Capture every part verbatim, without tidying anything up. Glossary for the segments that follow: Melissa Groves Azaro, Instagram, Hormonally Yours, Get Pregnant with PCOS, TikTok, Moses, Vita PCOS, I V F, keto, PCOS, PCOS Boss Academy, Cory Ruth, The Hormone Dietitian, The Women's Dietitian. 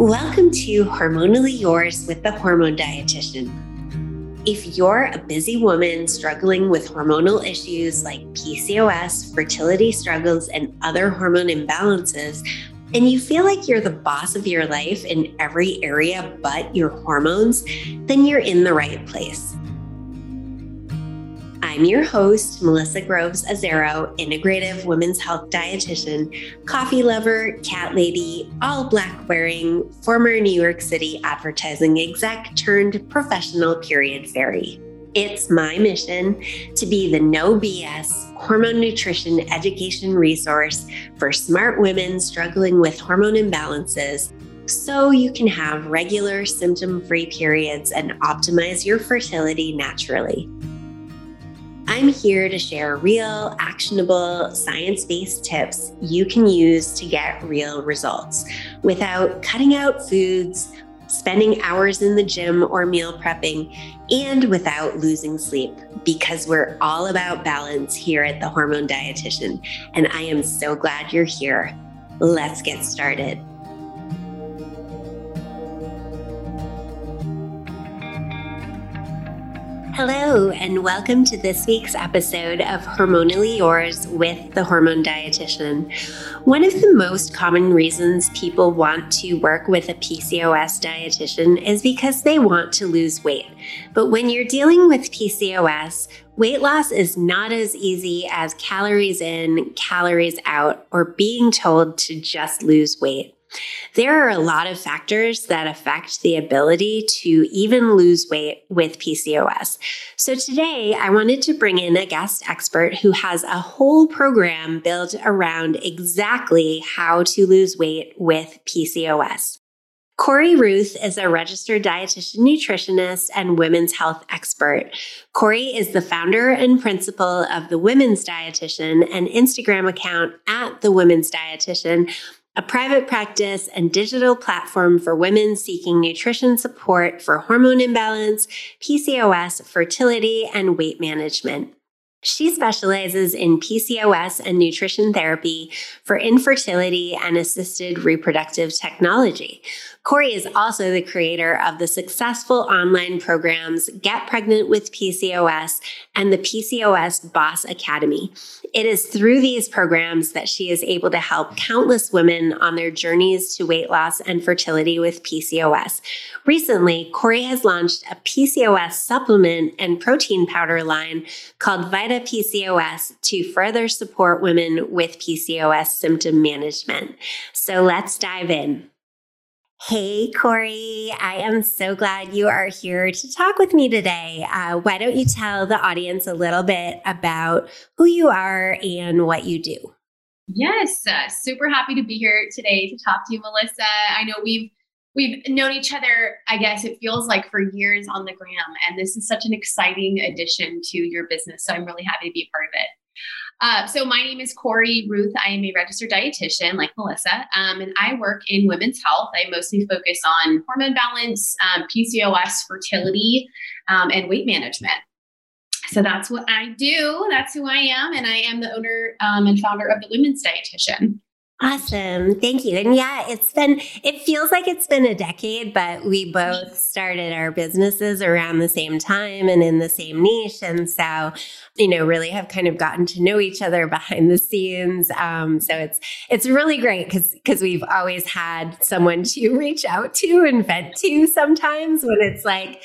Welcome to Hormonally Yours with the Hormone Dietitian. If you're a busy woman struggling with hormonal issues like P C O S, fertility struggles, and other hormone imbalances, and you feel like you're the boss of your life in every area but your hormones, then you're in the right place. I'm your host, Melissa Groves Azaro, integrative women's health dietitian, coffee lover, cat lady, all black wearing, former New York City advertising exec turned professional period fairy. It's my mission to be the no B S hormone nutrition education resource for smart women struggling with hormone imbalances, so you can have regular symptom-free periods and optimize your fertility naturally. I'm here to share real, actionable, science-based tips you can use to get real results without cutting out foods, spending hours in the gym or meal prepping, and without losing sleep, because we're all about balance here at The Hormone Dietitian. And I am so glad you're here. Let's get started. Hello, and welcome to this week's episode of Hormonally Yours with the Hormone Dietitian. One of the most common reasons people want to work with a P C O S dietitian is because they want to lose weight. But when you're dealing with P C O S, weight loss is not as easy as calories in, calories out, or being told to just lose weight. There are a lot of factors that affect the ability to even lose weight with P C O S. So today I wanted to bring in a guest expert who has a whole program built around exactly how to lose weight with P C O S. Cory Ruth is a registered dietitian, nutritionist, and women's health expert. Cory is the founder and principal of The Women's Dietitian, an Instagram account at The Women's Dietitian, a private practice and digital platform for women seeking nutrition support for hormone imbalance, P C O S, fertility, and weight management. She specializes in P C O S and nutrition therapy for infertility and assisted reproductive technology. Cory is also the creator of the successful online programs Get Pregnant with P C O S and the P C O S Boss Academy. It is through these programs that she is able to help countless women on their journeys to weight loss and fertility with P C O S. Recently, Cory has launched a P C O S supplement and protein powder line called Vita P C O S to further support women with P C O S symptom management. So let's dive in. Hey, Cory, I am so glad you are here to talk with me today. Uh, why don't you tell the audience a little bit about who you are and what you do? Yes, uh, super happy to be here today to talk to you, Melissa. I know we've We've known each other, I guess it feels like, for years on the gram, and this is such an exciting addition to your business. So I'm really happy to be a part of it. Uh, so my name is Cory Ruth. I am a registered dietitian, like Melissa, um, and I work in women's health. I mostly focus on hormone balance, um, P C O S, fertility, um, and weight management. So that's what I do. That's who I am. And I am the owner um, and founder of The Women's Dietitian. Awesome. Thank you. And yeah, it's been, it feels like it's been a decade, but we both started our businesses around the same time and in the same niche. And so, you know, really have kind of gotten to know each other behind the scenes. Um, so it's, it's really great because, because we've always had someone to reach out to and vent to sometimes when it's like,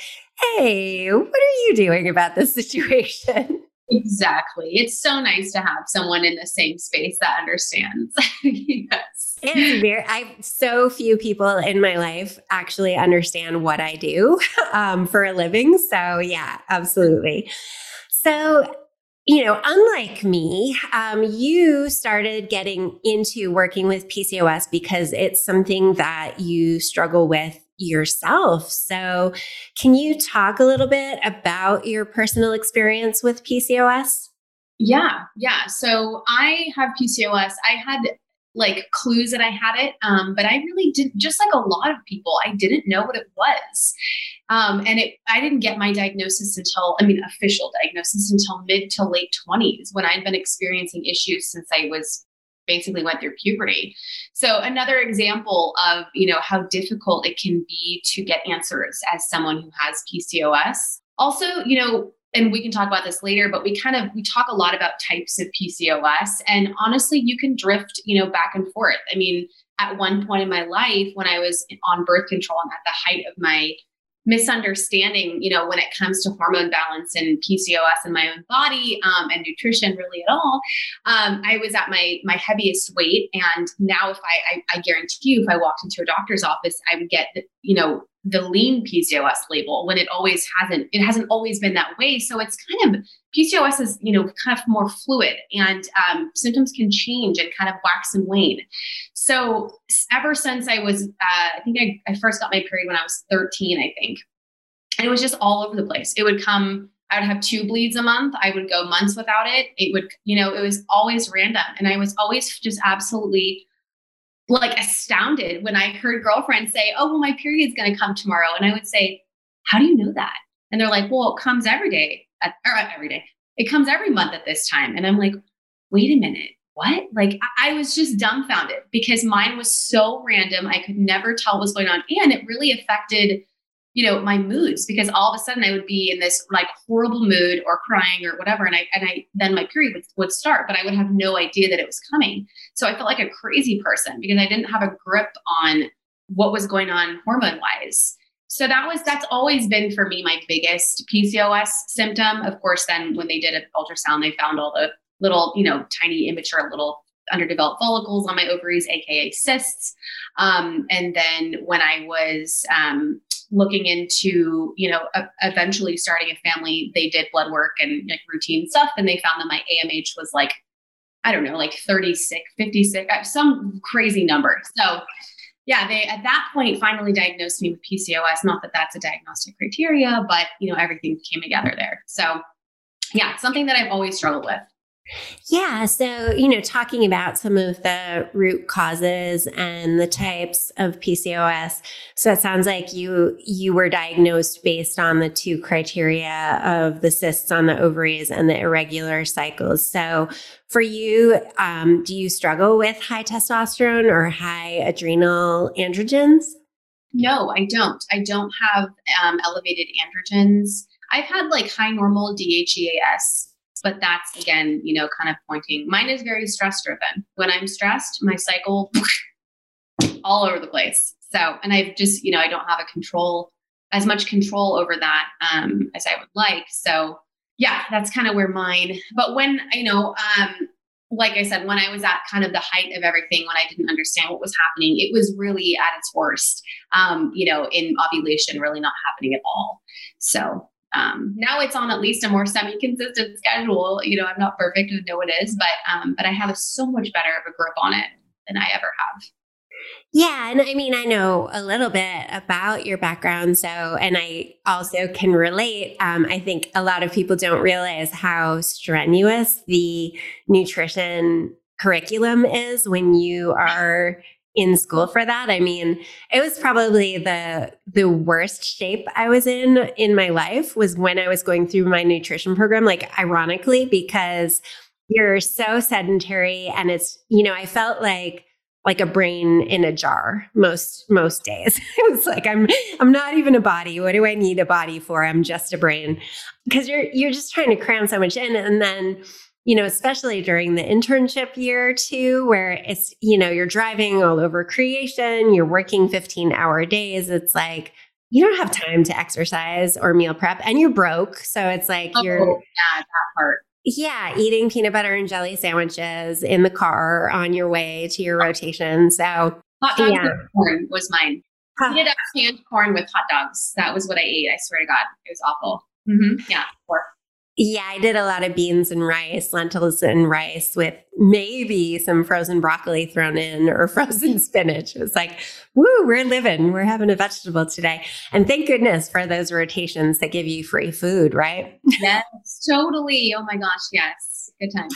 hey, what are you doing about this situation? Exactly. It's so nice to have someone in the same space that understands. Yes. It's very, I, so few people in my life actually understand what I do um, for a living. So yeah, absolutely. So, you know, unlike me, um, you started getting into working with P C O S because it's something that you struggle with yourself. So can you talk a little bit about your personal experience with P C O S? Yeah. Yeah. So I have P C O S. I had like clues that I had it. Um, but I really did, just like a lot of people, I didn't know what it was. Um, and it, I didn't get my diagnosis until, I mean, official diagnosis until mid to late twenties, when I'd been experiencing issues since I was basically went through puberty. So another example of, you know, how difficult it can be to get answers as someone who has P C O S. Also, you know, and we can talk about this later, but we kind of, we talk a lot about types of P C O S, and honestly, you can drift, you know, back and forth. I mean, at one point in my life, when I was on birth control and at the height of my misunderstanding, you know, when it comes to hormone balance and P C O S in my own body, um, and nutrition really at all, um, I was at my, my heaviest weight. And now if I, I, I guarantee you, if I walked into a doctor's office, I would get, the, you know, the lean P C O S label, when it always hasn't, it hasn't always been that way. So it's kind of, P C O S is, you know, kind of more fluid, and um, symptoms can change and kind of wax and wane. So ever since I was, uh, I think I, I first got my period when I was thirteen, I think. And it was just all over the place. It would come, I would have two bleeds a month. I would go months without it. It would, you know, it was always random. And I was always just absolutely like astounded when I heard girlfriends say, oh, well, my period's going to come tomorrow. And I would say, how do you know that? And they're like, well, it comes every day at, or every day. It comes every month at this time. And I'm like, wait a minute, what? Like I, I was just dumbfounded because mine was so random. I could never tell what was going on. And it really affected, you know, my moods, because all of a sudden I would be in this like horrible mood or crying or whatever. And I, and I, then my period would, would start, but I would have no idea that it was coming. So I felt like a crazy person because I didn't have a grip on what was going on hormone wise. So that was, that's always been for me, my biggest P C O S symptom. Of course, then when they did an ultrasound, they found all the little, you know, tiny, immature little underdeveloped follicles on my ovaries, A K A cysts. Um, and then when I was, um, looking into, you know, uh, eventually starting a family, they did blood work and like routine stuff. And they found that my A M H was like, I don't know, like thirty-six, fifty-six, some crazy number. So yeah, they, at that point, finally diagnosed me with P C O S. Not that that's a diagnostic criteria, but you know, everything came together there. So yeah, something that I've always struggled with. Yeah. So, you know, talking about some of the root causes and the types of P C O S. So it sounds like you, you were diagnosed based on the two criteria of the cysts on the ovaries and the irregular cycles. So for you, um, do you struggle with high testosterone or high adrenal androgens? No, I don't. I don't have um, elevated androgens. I've had like high normal D H E A S. But that's, again, you know, kind of pointing. Mine is very stress driven. When I'm stressed, my cycle all over the place. So, and I've just, you know, I don't have a control, as much control over that um, as I would like. So yeah, that's kind of where mine, but when, you know, um, like I said, when I was at kind of the height of everything, when I didn't understand what was happening, it was really at its worst, um, you know, in ovulation, really not happening at all. So Um, now it's on at least a more semi-consistent schedule. You know, I'm not perfect and know it is, but, um, but I have a so much better of a grip on it than I ever have. Yeah. And I mean, I know a little bit about your background. So, and I also can relate. Um, I think a lot of people don't realize how strenuous the nutrition curriculum is when you are in school for that. I mean, it was probably the the worst shape I was in in my life was when I was going through my nutrition program, like ironically, because you're so sedentary and it's, you know, I felt like like a brain in a jar most most days. It was like I'm I'm not even a body. What do I need a body for? I'm just a brain. Because you're you're just trying to cram so much in, and then you know, especially during the internship year too, where it's, you know, you're driving all over creation, you're working fifteen hour days. It's like, you don't have time to exercise or meal prep and you're broke. So it's like, oh, you're yeah, that part. yeah, eating peanut butter and jelly sandwiches in the car on your way to your rotation. So hot dogs yeah. with corn was mine. Huh. I did have canned corn with hot dogs. That was what I ate. I swear to God, it was awful. Mm-hmm. Yeah. Or- Yeah, I did a lot of beans and rice, lentils and rice with maybe some frozen broccoli thrown in or frozen spinach. It was like, woo, we're living. We're having a vegetable today. And thank goodness for those rotations that give you free food, right? Yes, totally. Oh my gosh, yes. Good times.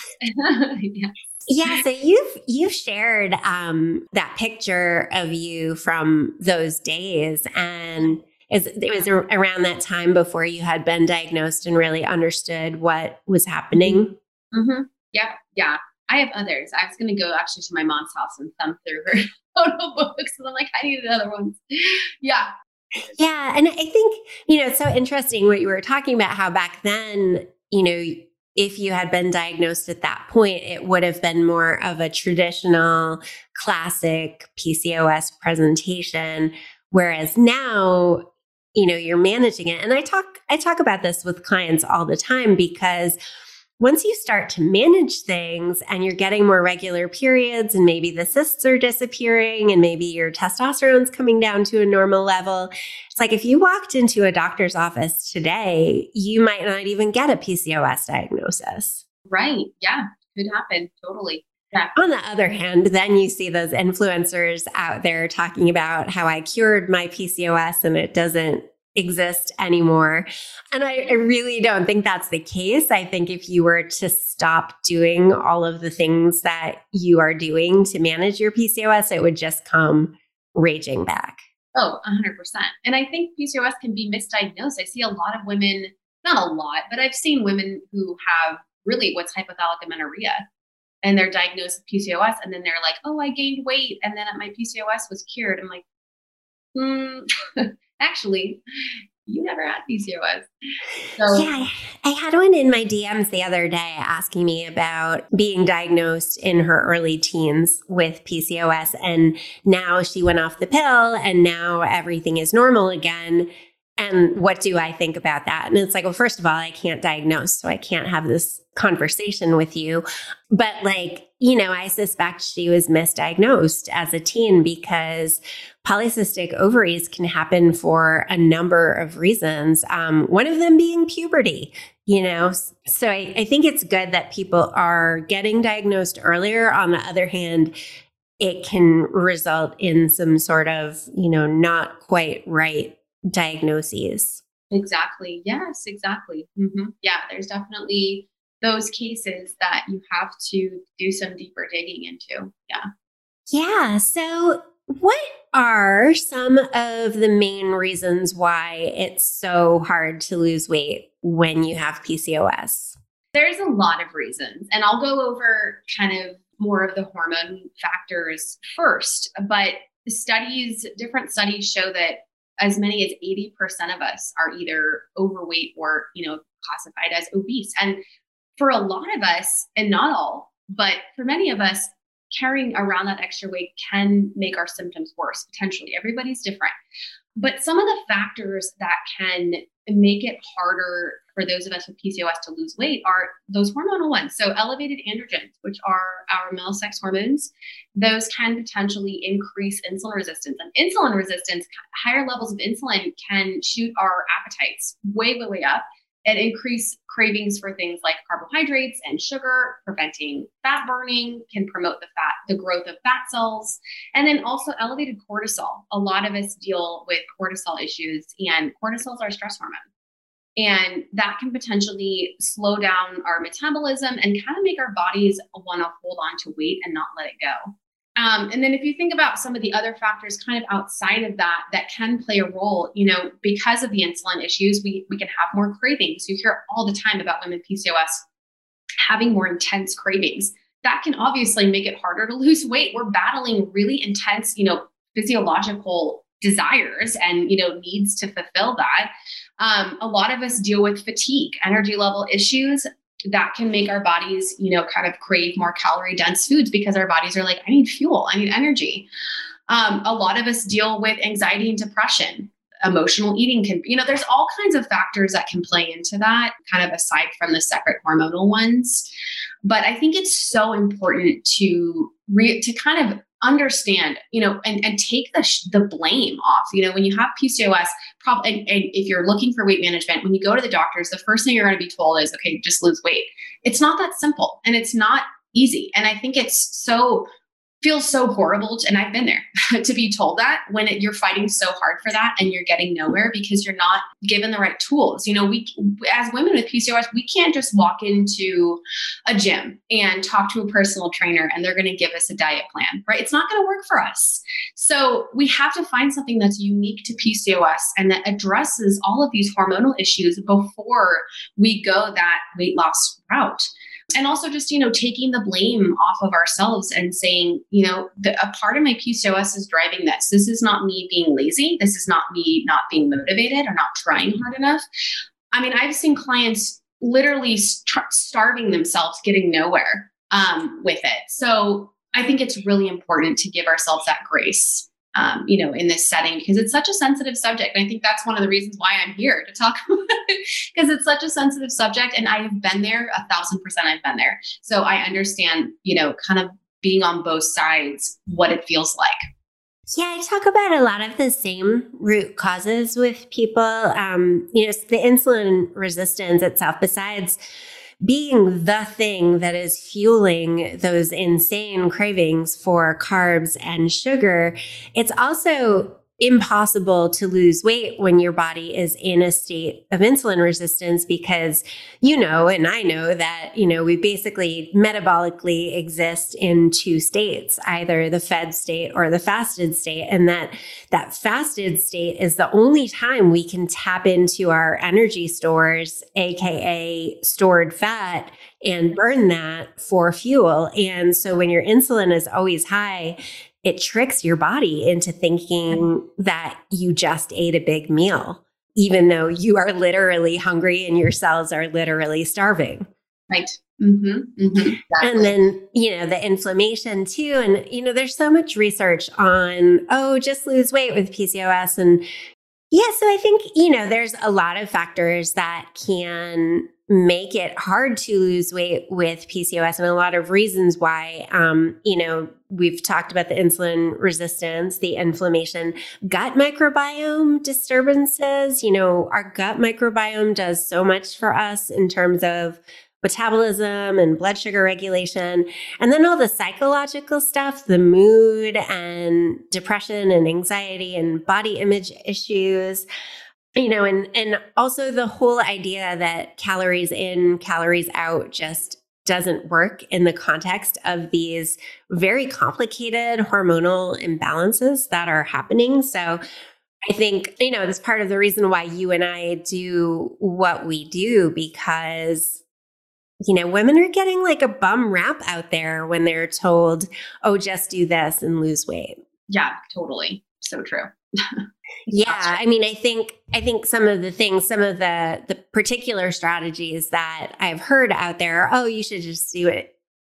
Yes. Yeah. So you've, you've shared um, that picture of you from those days, and it was around that time before you had been diagnosed and really understood what was happening. Mm-hmm. Yeah. Yeah. I have others. I was going to go actually to my mom's house and thumb through her photo books. And I'm like, I need another one. Yeah. Yeah. And I think, you know, it's so interesting what you were talking about, how back then, you know, if you had been diagnosed at that point, it would have been more of a traditional classic P C O S presentation. Whereas now, you know, you're managing it. And I talk, I talk about this with clients all the time, because once you start to manage things and you're getting more regular periods, and maybe the cysts are disappearing, and maybe your testosterone's coming down to a normal level, it's like if you walked into a doctor's office today, you might not even get a P C O S diagnosis. Right. Yeah. Could happen. Totally. Yeah. On the other hand, then you see those influencers out there talking about how I cured my P C O S and it doesn't exist anymore. And I, I really don't think that's the case. I think if you were to stop doing all of the things that you are doing to manage your P C O S, it would just come raging back. Oh, one hundred percent. And I think P C O S can be misdiagnosed. I see a lot of women, not a lot, but I've seen women who have really what's hypothalamic amenorrhea, and they're diagnosed with P C O S, and then they're like, oh, I gained weight, and then my P C O S was cured. I'm like, hmm. Actually, you never had P C O S. So. Yeah, I had one in my D Ms the other day asking me about being diagnosed in her early teens with P C O S. And now she went off the pill and now everything is normal again. And what do I think about that? And it's like, well, first of all, I can't diagnose, so I can't have this conversation with you. But like, you know, I suspect she was misdiagnosed as a teen, because polycystic ovaries can happen for a number of reasons. Um, one of them being puberty, you know? So I, I think it's good that people are getting diagnosed earlier. On the other hand, it can result in some sort of, you know, not quite right diagnoses. Exactly. Yes, exactly. Mm-hmm. Yeah, there's definitely those cases that you have to do some deeper digging into. Yeah. Yeah. So what are some of the main reasons why it's so hard to lose weight when you have P C O S? There's a lot of reasons, and I'll go over kind of more of the hormone factors first, but studies, different studies show that as many as eighty percent of us are either overweight or, you know, classified as obese. And for a lot of us, and not all, but for many of us, carrying around that extra weight can make our symptoms worse, potentially. Everybody's different. But some of the factors that can make it harder for those of us with P C O S to lose weight are those hormonal ones. So elevated androgens, which are our male sex hormones, those can potentially increase insulin resistance. And insulin resistance, higher levels of insulin can shoot our appetites way, way, way up and increase cravings for things like carbohydrates and sugar, preventing fat burning, can promote the fat, the growth of fat cells. And then also elevated cortisol. A lot of us deal with cortisol issues, and cortisol is our stress hormone. And that can potentially slow down our metabolism and kind of make our bodies want to hold on to weight and not let it go. Um, and then if you think about some of the other factors kind of outside of that, that can play a role, you know, because of the insulin issues, we, we can have more cravings. You hear all the time about women with P C O S having more intense cravings. That can obviously make it harder to lose weight. We're battling really intense, you know, physiological desires and, you know, needs to fulfill that. Um, a lot of us deal with fatigue, energy level issues that can make our bodies, you know, kind of crave more calorie dense foods because our bodies are like, I need fuel, I need energy. Um, a lot of us deal with anxiety and depression. Emotional eating can, you know, there's all kinds of factors that can play into that, kind of aside from the separate hormonal ones. But I think it's so important to re- to kind of understand, you know, and, and take the, sh- the blame off. You know, when you have P C O S, probably, and, and if you're looking for weight management, when you go to the doctors, the first thing you're going to be told is, okay, just lose weight. It's not that simple, and it's not easy. And I think it's so, feels so horrible. To, and I've been there to be told that when it, you're fighting so hard for that and you're getting nowhere because you're not given the right tools. You know, we, as women with P C O S, we can't just walk into a gym and talk to a personal trainer and they're going to give us a diet plan, right? It's not going to work for us. So we have to find something that's unique to P C O S and that addresses all of these hormonal issues before we go that weight loss route. And also just, you know, taking the blame off of ourselves and saying, you know, the, a part of my P C O S is driving this. This is not me being lazy. This is not me not being motivated or not trying hard enough. I mean, I've seen clients literally st- starving themselves, getting nowhere um, with it. So I think it's really important to give ourselves that grace. Um, you know, in this setting, because it's such a sensitive subject. And I think that's one of the reasons why I'm here to talk about it, because it's such a sensitive subject. And I have been there a thousand percent. I've been there. So I understand, you know, kind of being on both sides, what it feels like. Yeah, I talk about a lot of the same root causes with people. Um, you know, the insulin resistance itself, besides being the thing that is fueling those insane cravings for carbs and sugar, it's also impossible to lose weight when your body is in a state of insulin resistance, because you know, and I know that, you know, we basically metabolically exist in two states, either the fed state or the fasted state. And that, that fasted state is the only time we can tap into our energy stores, aka stored fat, and burn that for fuel. And so when your insulin is always high, it tricks your body into thinking that you just ate a big meal, even though you are literally hungry and your cells are literally starving. Right. Mm-hmm. Mm-hmm. Exactly. And then, you know, the inflammation too. And, you know, there's so much research on, oh, just lose weight with P C O S. And yeah, so I think, you know, there's a lot of factors that can make it hard to lose weight with P C O S, and a lot of reasons why. Um, you know, we've talked about the insulin resistance, the inflammation, gut microbiome disturbances. You know, our gut microbiome does so much for us in terms of metabolism and blood sugar regulation. And then all the psychological stuff, the mood and depression and anxiety and body image issues. You know, and and also the whole idea that calories in, calories out just doesn't work in the context of these very complicated hormonal imbalances that are happening. So I think, you know, that's part of the reason why you and I do what we do, because, you know, women are getting like a bum rap out there when they're told, oh, just do this and lose weight. Yeah, totally. So true. Yeah. I mean, I think, I think some of the things, some of the, the particular strategies that I've heard out there are, oh, you should just do it,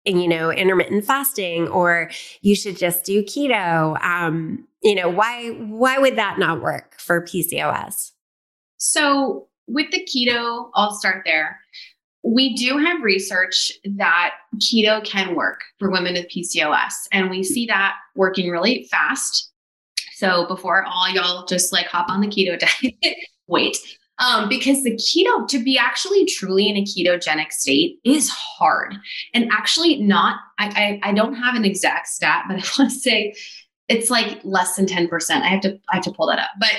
and, you know, intermittent fasting, or you should just do keto. Um, you know, why, why would that not work for P C O S? So with the keto, I'll start there. We do have research that keto can work for women with P C O S, and we see that working really fast. So before all y'all just like hop on the keto diet, wait, um, because the keto, to be actually truly in a ketogenic state is hard. And actually not, I, I, I don't have an exact stat, but I want to say it's like less than ten percent. I have to, I have to pull that up. But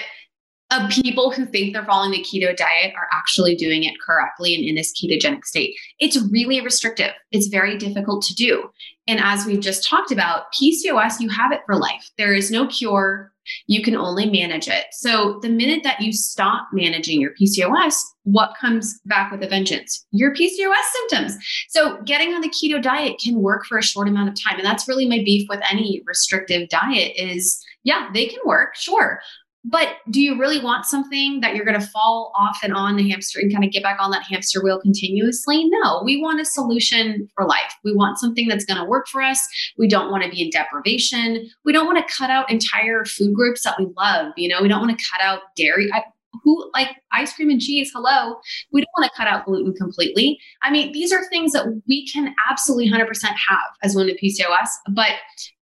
of people who think they're following the keto diet are actually doing it correctly and in this ketogenic state. It's really restrictive. It's very difficult to do. And as we've just talked about, P C O S, you have it for life. There is no cure. You can only manage it. So the minute that you stop managing your P C O S, what comes back with a vengeance? Your P C O S symptoms. So getting on the keto diet can work for a short amount of time. And that's really my beef with any restrictive diet is, yeah, they can work, sure. But do you really want something that you're going to fall off and on the hamster and kind of get back on that hamster wheel continuously? No, we want a solution for life. We want something that's going to work for us. We don't want to be in deprivation. We don't want to cut out entire food groups that we love. You know, we don't want to cut out dairy. I, who like ice cream and cheese? Hello. We don't want to cut out gluten completely. I mean, these are things that we can absolutely one hundred percent have as women with P C O S, but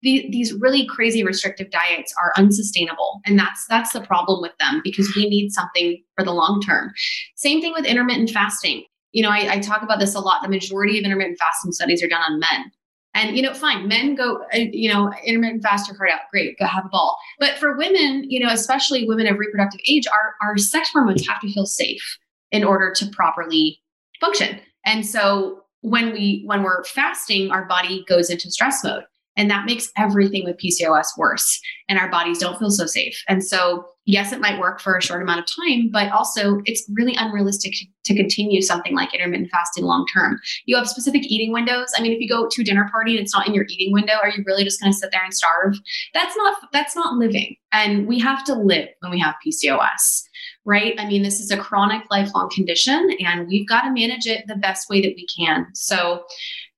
The, these really crazy restrictive diets are unsustainable. And that's, that's the problem with them, because we need something for the long term. Same thing with intermittent fasting. You know, I, I talk about this a lot. The majority of intermittent fasting studies are done on men. And, you know, fine, men go, you know, intermittent fast or hard out. Great, go have a ball. But for women, you know, especially women of reproductive age, our, our sex hormones have to feel safe in order to properly function. And so when we, when we're fasting, our body goes into stress mode. And that makes everything with P C O S worse, and our bodies don't feel so safe. And so yes, it might work for a short amount of time, but also it's really unrealistic to continue something like intermittent fasting long-term. You have specific eating windows. I mean, if you go to a dinner party and it's not in your eating window, are you really just going to sit there and starve? That's not, that's not living. And we have to live when we have P C O S, right? I mean, this is a chronic lifelong condition, and we've got to manage it the best way that we can. So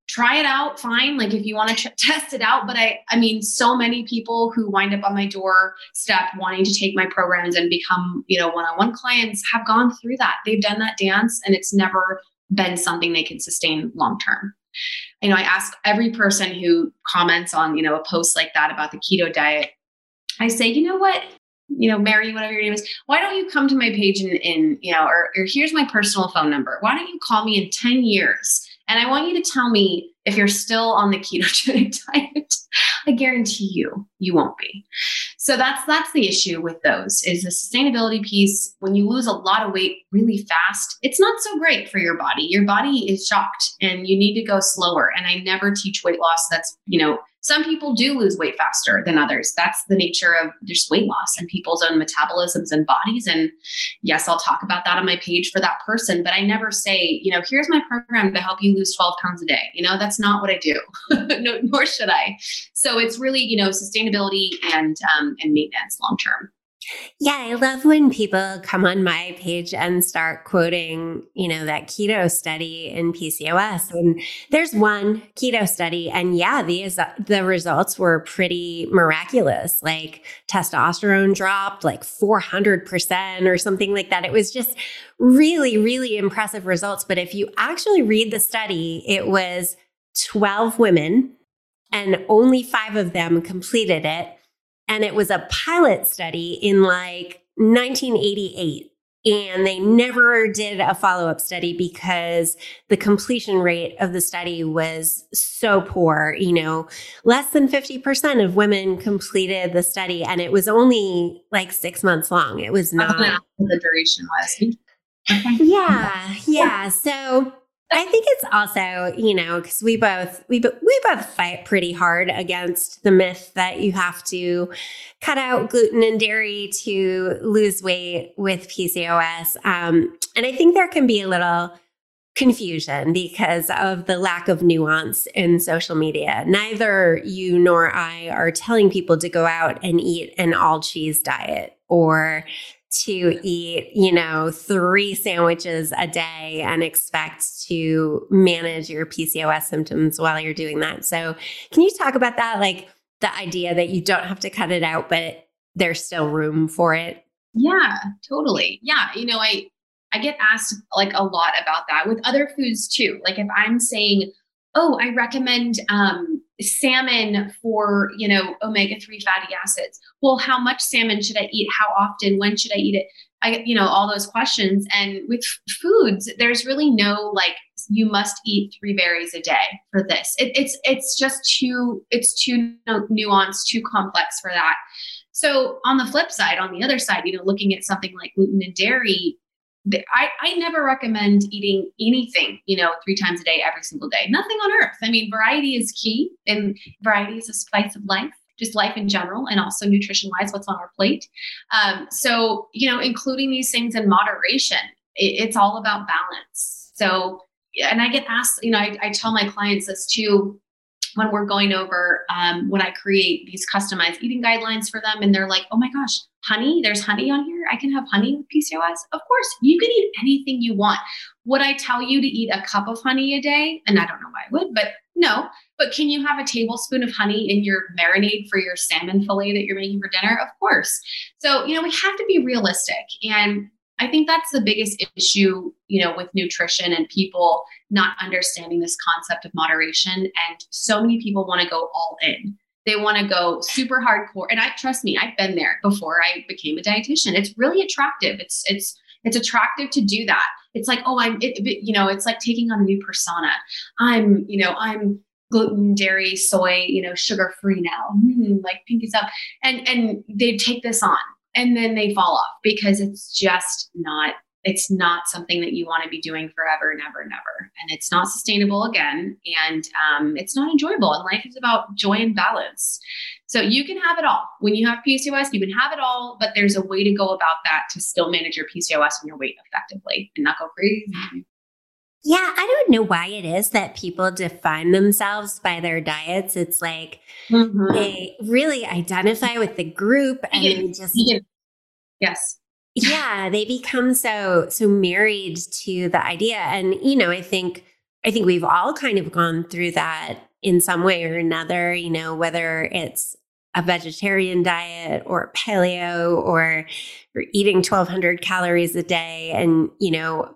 try it out. Fine. Like if you want to ch- test it out, but I, I mean, so many people who wind up on my doorstep wanting to take my programs and become, you know, one-on-one clients have gone through that. They've done that dance, and it's never been something they can sustain long-term. You know, I ask every person who comments on, you know, a post like that about the keto diet. I say, you know what, you know, Mary, whatever your name is, why don't you come to my page and, and you know, or, or here's my personal phone number. Why don't you call me in ten years? And I want you to tell me if you're still on the ketogenic diet. I guarantee you, you won't be. So that's, that's the issue with those, is the sustainability piece. When you lose a lot of weight really fast, it's not so great for your body. Your body is shocked, and you need to go slower. And I never teach weight loss. That's, you know, some people do lose weight faster than others. That's the nature of just weight loss and people's own metabolisms and bodies. And yes, I'll talk about that on my page for that person, but I never say, you know, here's my program to help you lose twelve pounds a day. You know, that's not what I do, no, nor should I. So it's really, you know, sustainability and, um, and maintenance long-term. Yeah. I love when people come on my page and start quoting, you know, that keto study in P C O S, and there's one keto study, and yeah, these, the results were pretty miraculous. Like testosterone dropped like four hundred percent or something like that. It was just really, really impressive results. But if you actually read the study, it was twelve women and only five of them completed it. And it was a pilot study in like nineteen eighty-eight. And they never did a follow-up study because the completion rate of the study was so poor. You know, less than fifty percent of women completed the study, and it was only like six months long. It was not what the duration was. Okay. Yeah, yeah. So I think it's also, you know, because we both we we both fight pretty hard against the myth that you have to cut out gluten and dairy to lose weight with P C O S, um, and I think there can be a little confusion because of the lack of nuance in social media. Neither you nor I are telling people to go out and eat an all cheese diet or to eat, you know, three sandwiches a day and expect to manage your P C O S symptoms while you're doing that. So can you talk about that? Like the idea that you don't have to cut it out, but there's still room for it. Yeah, totally. Yeah. You know, I, I get asked like a lot about that with other foods too. Like if I'm saying, oh, I recommend, um, salmon for, you know, omega three fatty acids. Well, how much salmon should I eat? How often? When should I eat it? I, you know, all those questions. And with f- foods, there's really no, like, you must eat three berries a day for this. It, it's, it's just too, it's too nuanced, too complex for that. So on the flip side, on the other side, you know, looking at something like gluten and dairy, I, I never recommend eating anything, you know, three times a day, every single day, nothing on earth. I mean, variety is key, and variety is a spice of life, just life in general, and also nutrition wise, what's on our plate. Um, so, you know, including these things in moderation, it, it's all about balance. So, and I get asked, you know, I, I tell my clients this too, when we're going over, um, when I create these customized eating guidelines for them, and they're like, oh my gosh, honey, there's honey on here. I can have honey with P C O S. Of course, you can eat anything you want. Would I tell you to eat a cup of honey a day? And I don't know why I would, but no, but can you have a tablespoon of honey in your marinade for your salmon fillet that you're making for dinner? Of course. So, you know, we have to be realistic. And I think that's the biggest issue, you know, with nutrition and people not understanding this concept of moderation. And so many people want to go all in. They want to go super hardcore. And I, trust me, I've been there before I became a dietitian. It's really attractive. It's, it's, it's attractive to do that. It's like, oh, I'm, it, you know, it's like taking on a new persona. I'm, you know, I'm gluten, dairy, soy, you know, sugar free now, mm, like pinkies up. And, and they take this on. And then they fall off because it's just not it's not something that you want to be doing forever and ever and ever. And it's not sustainable again. And um, it's not enjoyable. And life is about joy and balance. So you can have it all. When you have P C O S, you can have it all, but there's a way to go about that to still manage your P C O S and your weight effectively and not go crazy. Yeah. I don't know why it is that people define themselves by their diets. It's like mm-hmm. they really identify with the group and yeah. they just, yeah. yes. Yeah, they become so, so married to the idea. And, you know, I think, I think we've all kind of gone through that in some way or another, you know, whether it's a vegetarian diet or paleo or you're eating twelve hundred calories a day. And, you know,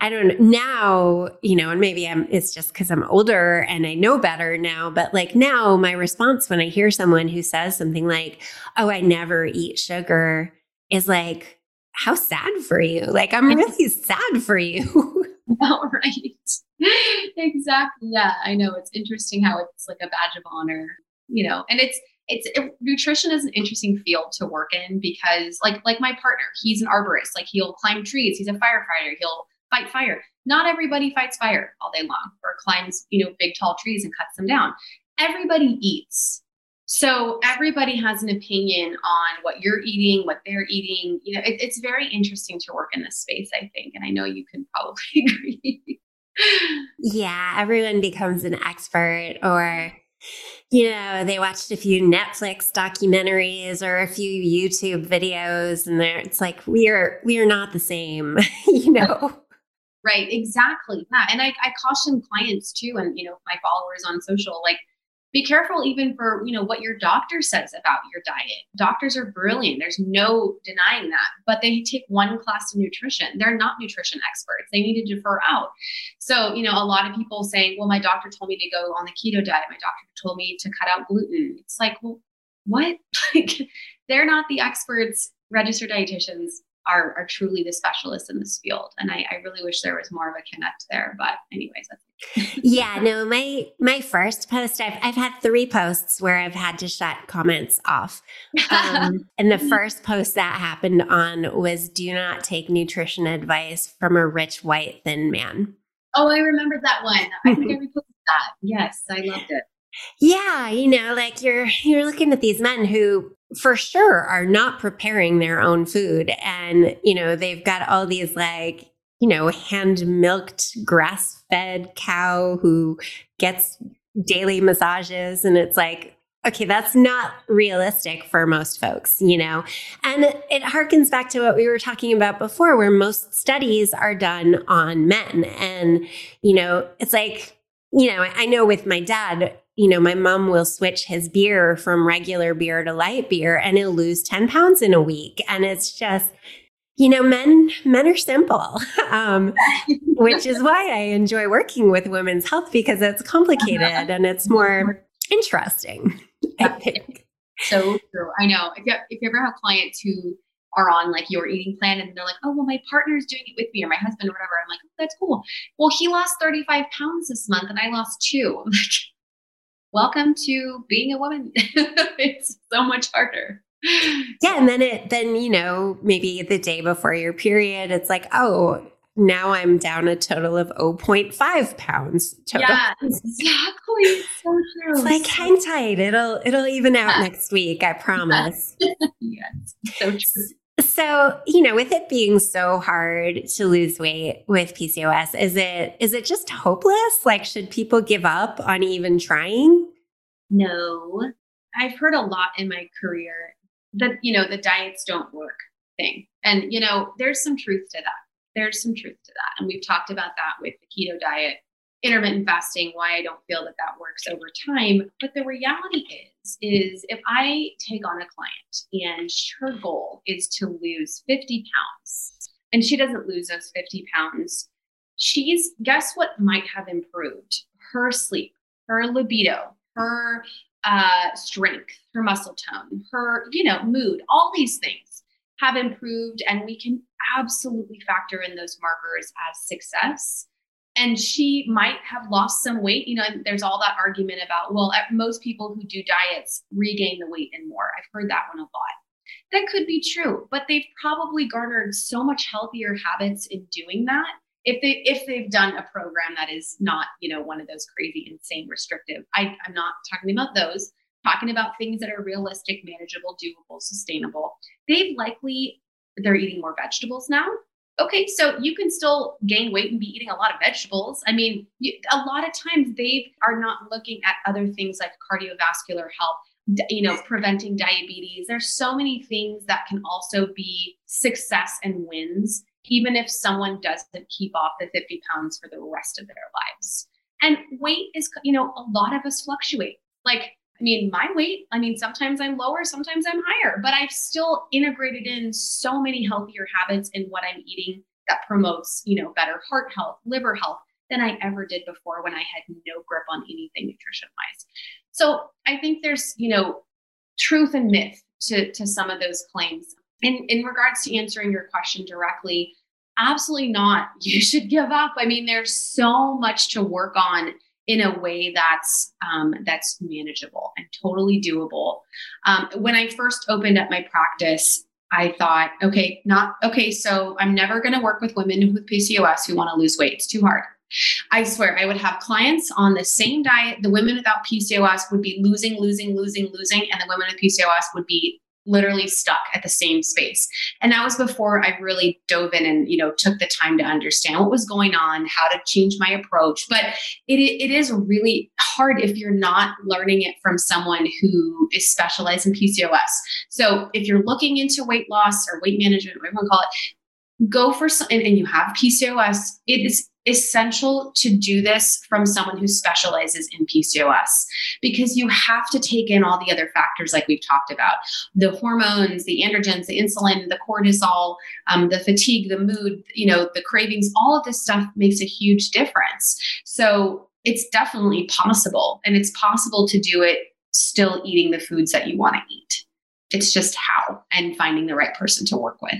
I don't now, you know, and maybe I'm, it's just because I'm older and I know better now, but like now my response when I hear someone who says something like, oh, I never eat sugar is like, how sad for you. Like, I'm really sad for you. Oh, right. Exactly. Yeah, I know. It's interesting how it's like a badge of honor, you know, and it's, it's it, nutrition is an interesting field to work in because like, like my partner, he's an arborist, like he'll climb trees. He's a firefighter. He'll fight fire. Not everybody fights fire all day long or climbs, you know, big tall trees and cuts them down. Everybody eats. So everybody has an opinion on what you're eating, what they're eating. You know, it, it's very interesting to work in this space, I think. And I know you can probably agree. Yeah. Everyone becomes an expert or, you know, they watched a few Netflix documentaries or a few YouTube videos and it's like, we are, we are not the same, you know? Right. Exactly. Yeah. And I, I caution clients too. And, you know, my followers on social, like, be careful even for, you know, what your doctor says about your diet. Doctors are brilliant. There's no denying that, but they take one class of nutrition. They're not nutrition experts. They need to defer out. So, you know, a lot of people saying, well, my doctor told me to go on the keto diet. My doctor told me to cut out gluten. It's like, well, what? They're not the experts. Registered dietitians are, are truly the specialists in this field. And I, I really wish there was more of a connect there, but anyways, that's yeah, no, my, my first post, I've, I've had three posts where I've had to shut comments off. Um, and the first post that happened on was do not take nutrition advice from a rich, white, thin man. Oh, I remembered that one. I think I reposted that. Yes. I loved it. Yeah. You know, like you're, you're looking at these men who for sure are not preparing their own food. And, you know, they've got all these like, you know, hand milked, grass fed cow who gets daily massages. And it's like, okay, that's not realistic for most folks, you know? And it, it harkens back to what we were talking about before, where most studies are done on men. And, you know, it's like, you know, I, I know with my dad, you know, my mom will switch his beer from regular beer to light beer and he'll lose ten pounds in a week. And it's just, you know, men, men are simple, um, which is why I enjoy working with women's health because it's complicated and it's more interesting, I think. So true. I know. If you, if you ever have clients who are on like your eating plan and they're like, oh, well, my partner's doing it with me or my husband or whatever. I'm like, oh, that's cool. Well, he lost thirty-five pounds this month and I lost two. I'm like, welcome to being a woman. It's so much harder. Yeah. And then it, then, you know, maybe the day before your period, it's like, oh, now I'm down a total of zero point five pounds. Total. Yeah, exactly. So true. It's like, so hang tight. It'll, it'll even out yeah. next week. I promise. Yes. So true. So, you know, with it being so hard to lose weight with P C O S, is it, is it just hopeless? Like, should people give up on even trying? No, I've heard a lot in my career that, you know, the diets don't work thing. And, you know, there's some truth to that. There's some truth to that. And we've talked about that with the keto diet, intermittent fasting, why I don't feel that that works over time. But the reality is, is if I take on a client and her goal is to lose fifty pounds and she doesn't lose those fifty pounds, she's, guess what might have improved? Her sleep, her libido, her uh, strength, her muscle tone, her, you know, mood, all these things have improved. And we can absolutely factor in those markers as success. And she might have lost some weight. You know, there's all that argument about, well, most people who do diets regain the weight and more. I've heard that one a lot. That could be true, but they've probably garnered so much healthier habits in doing that if they if they've done a program that is not, you know, one of those crazy, insane, restrictive. I, I'm not talking about those. I'm talking about things that are realistic, manageable, doable, sustainable. They've likely they're eating more vegetables now. Okay, so you can still gain weight and be eating a lot of vegetables. I mean, you, a lot of times they are not looking at other things like cardiovascular health, you know, preventing diabetes. There's so many things that can also be success and wins, even if someone doesn't keep off the fifty pounds for the rest of their lives. And weight is, you know, a lot of us fluctuate. Like, I mean, my weight, I mean, sometimes I'm lower, sometimes I'm higher, but I've still integrated in so many healthier habits in what I'm eating that promotes, you know, better heart health, liver health than I ever did before when I had no grip on anything nutrition wise. So I think there's, you know, truth and myth to, to some of those claims. And in regards to answering your question directly, absolutely not. You should give up. I mean, there's so much to work on in a way that's um, that's manageable and totally doable. Um, when I first opened up my practice, I thought, okay, not okay. So I'm never going to work with women with P C O S who want to lose weight. It's too hard. I swear I would have clients on the same diet. The women without P C O S would be losing, losing, losing, losing. And the women with P C O S would be literally stuck at the same space. And that was before I really dove in and, you know, took the time to understand what was going on, how to change my approach. But it it is really hard if you're not learning it from someone who is specialized in P C O S. So if you're looking into weight loss or weight management, whatever you want to call it, go for some, and, and you have P C O S, it is essential to do this from someone who specializes in P C O S, because you have to take in all the other factors like we've talked about, the hormones, the androgens, the insulin, the cortisol, um, the fatigue, the mood, you know, the cravings, all of this stuff makes a huge difference. So it's definitely possible, and it's possible to do it still eating the foods that you want to eat. It's just how, and finding the right person to work with.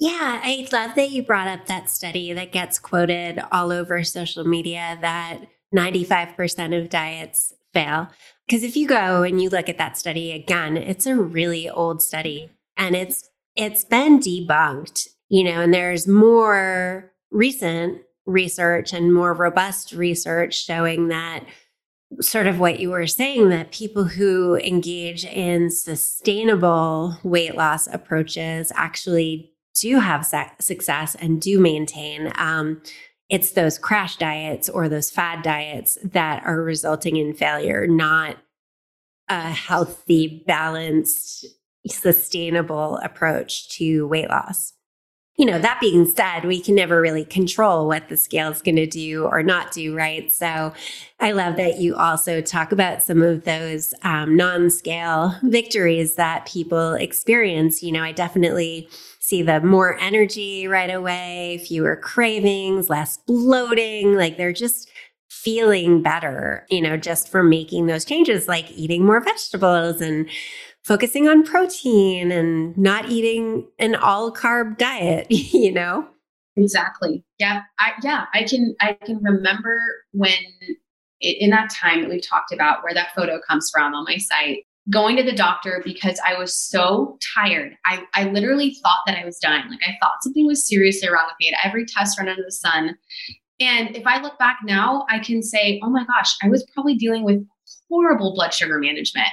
Yeah, I love that you brought up that study that gets quoted all over social media that ninety-five percent of diets fail. Because if you go and you look at that study again, it's a really old study, and it's it's been debunked, you know, and there's more recent research and more robust research showing that sort of what you were saying, that people who engage in sustainable weight loss approaches actually do have success and do maintain. Um, it's those crash diets or those fad diets that are resulting in failure, not a healthy, balanced, sustainable approach to weight loss. You know, that being said, we can never really control what the scale is going to do or not do, right? So I love that you also talk about some of those um, non-scale victories that people experience. You know, I definitely see the more energy right away, fewer cravings, less bloating, like they're just feeling better, you know, just from making those changes, like eating more vegetables and focusing on protein and not eating an all carb diet, you know? Exactly. Yeah. I, yeah. I can, I can remember when it, in that time that we've talked about, where that photo comes from on my site, going to the doctor because I was so tired. I, I literally thought that I was dying. Like, I thought something was seriously wrong with me at every test run under the sun. And if I look back now, I can say, oh my gosh, I was probably dealing with horrible blood sugar management,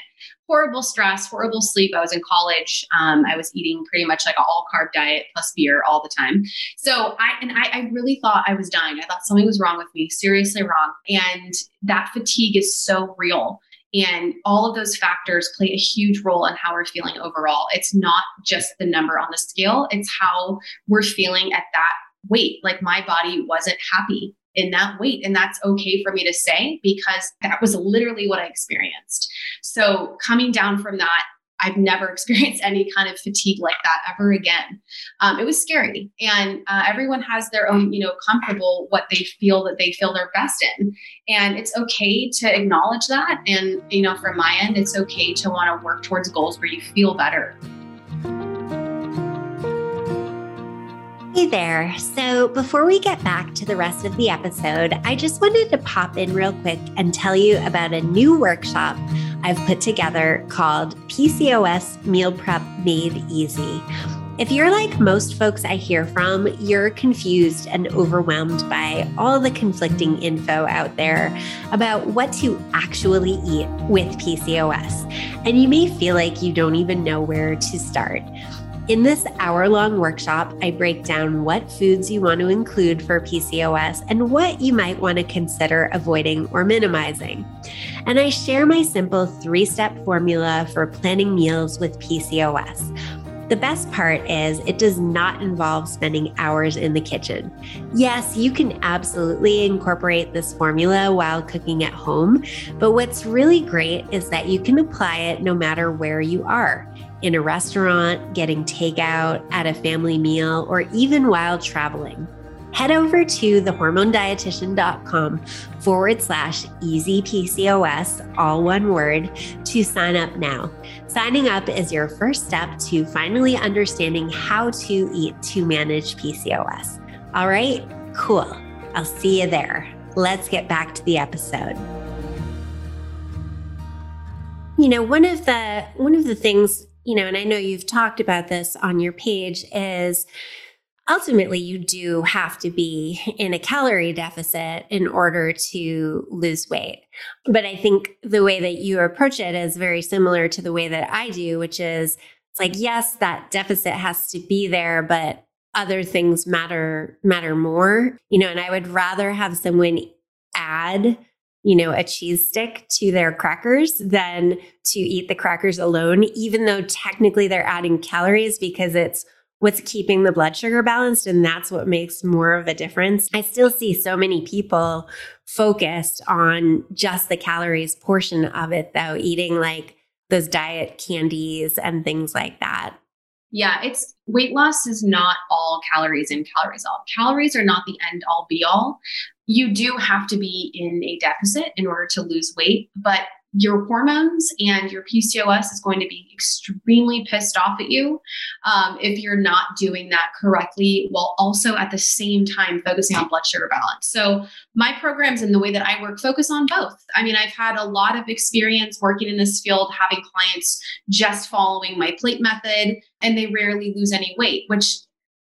horrible stress, horrible sleep. I was in college. Um, I was eating pretty much like an all carb diet plus beer all the time. So I, and I, I really thought I was dying. I thought something was wrong with me, seriously wrong. And that fatigue is so real. And all of those factors play a huge role in how we're feeling overall. It's not just the number on the scale. It's how we're feeling at that weight. Like, my body wasn't happy in that weight. And that's okay for me to say, because that was literally what I experienced. So coming down from that, I've never experienced any kind of fatigue like that ever again. Um, it was scary. And uh, everyone has their own, you know, comfortable, what they feel that they feel their best in. And it's okay to acknowledge that. And, you know, from my end, it's okay to want to work towards goals where you feel better. Hey there. So before we get back to the rest of the episode, I just wanted to pop in real quick and tell you about a new workshop I've put together called P C O S Meal Prep Made Easy. If you're like most folks I hear from, you're confused and overwhelmed by all the conflicting info out there about what to actually eat with P C O S. And you may feel like you don't even know where to start. In this hour-long workshop, I break down what foods you want to include for P C O S and what you might want to consider avoiding or minimizing. And I share my simple three-step formula for planning meals with P C O S. The best part is it does not involve spending hours in the kitchen. Yes, you can absolutely incorporate this formula while cooking at home, but what's really great is that you can apply it no matter where you are. In a restaurant, getting takeout, at a family meal, or even while traveling. Head over to thehormonedietitian.com forward slash easy PCOS, all one word, to sign up now. Signing up is your first step to finally understanding how to eat to manage P C O S. All right, cool. I'll see you there. Let's get back to the episode. You know, one of the one of the things, you know, and I know you've talked about this on your page, is ultimately you do have to be in a calorie deficit in order to lose weight. But I think the way that you approach it is very similar to the way that I do, which is it's like, yes, that deficit has to be there, but other things matter, matter more, you know, and I would rather have someone add you know, a cheese stick to their crackers than to eat the crackers alone, even though technically they're adding calories because it's what's keeping the blood sugar balanced. And that's what makes more of a difference. I still see so many people focused on just the calories portion of it, though, eating like those diet candies and things like that. Yeah, it's weight loss is not all calories in, calories out. Calories are not the end all be all. You do have to be in a deficit in order to lose weight, but your hormones and your P C O S is going to be extremely pissed off at you um, if you're not doing that correctly, while also at the same time focusing on blood sugar balance. So my programs and the way that I work focus on both. I mean, I've had a lot of experience working in this field, having clients just following my plate method, and they rarely lose any weight, which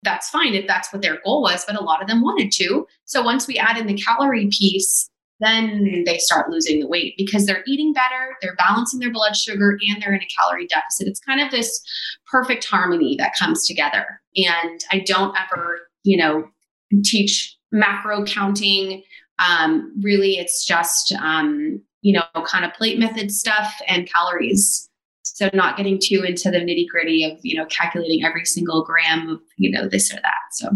that's fine if that's what their goal was, but a lot of them wanted to. So once we add in the calorie piece, then they start losing the weight because they're eating better, they're balancing their blood sugar, and they're in a calorie deficit. It's kind of this perfect harmony that comes together. And I don't ever, you know, teach macro counting. Um, really, it's just, um, you know, kind of plate method stuff and calories. So not getting too into the nitty gritty of, you know, calculating every single gram of, you know, this or that. So,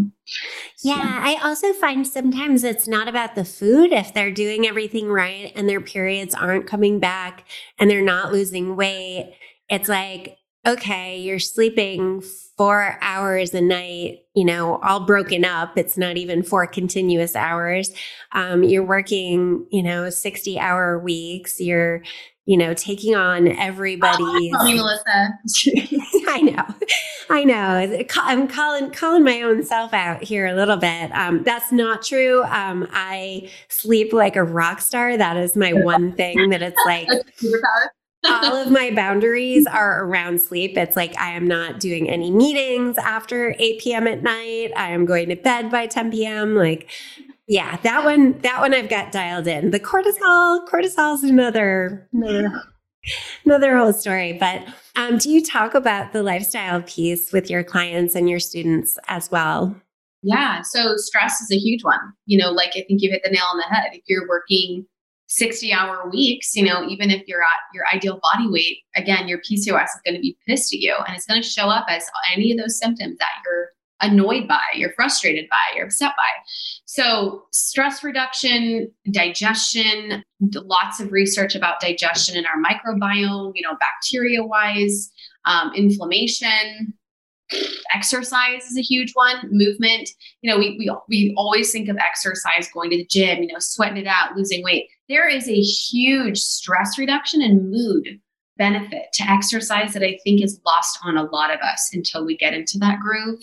yeah, yeah, I also find sometimes it's not about the food. If they're doing everything right and their periods aren't coming back and they're not losing weight, it's like, okay, you're sleeping four hours a night, you know, all broken up. It's not even four continuous hours. Um, you're working, you know, sixty hour weeks. You're, you know, taking on everybody's. Oh, Melissa. I know, I know. I'm calling calling my own self out here a little bit. Um, that's not true. Um, I sleep like a rock star. That is my one thing that it's like. All of my boundaries are around sleep. It's like I am not doing any meetings after eight p.m. at night. I am going to bed by ten p.m. Like. Yeah, that one, that one I've got dialed in. The cortisol, cortisol is another, another, another whole story. But um, do you talk about the lifestyle piece with your clients and your students as well? Yeah. So stress is a huge one. You know, like I think you hit the nail on the head. If you're working sixty hour weeks, you know, even if you're at your ideal body weight, again, your P C O S is going to be pissed at you and it's going to show up as any of those symptoms that you're annoyed by, you're frustrated by, you're upset by. So stress reduction, digestion, lots of research about digestion in our microbiome, you know, bacteria wise, um, inflammation, exercise is a huge one, movement. You know, we, we, we always think of exercise, going to the gym, you know, sweating it out, losing weight. There is a huge stress reduction and mood benefit to exercise that I think is lost on a lot of us until we get into that groove.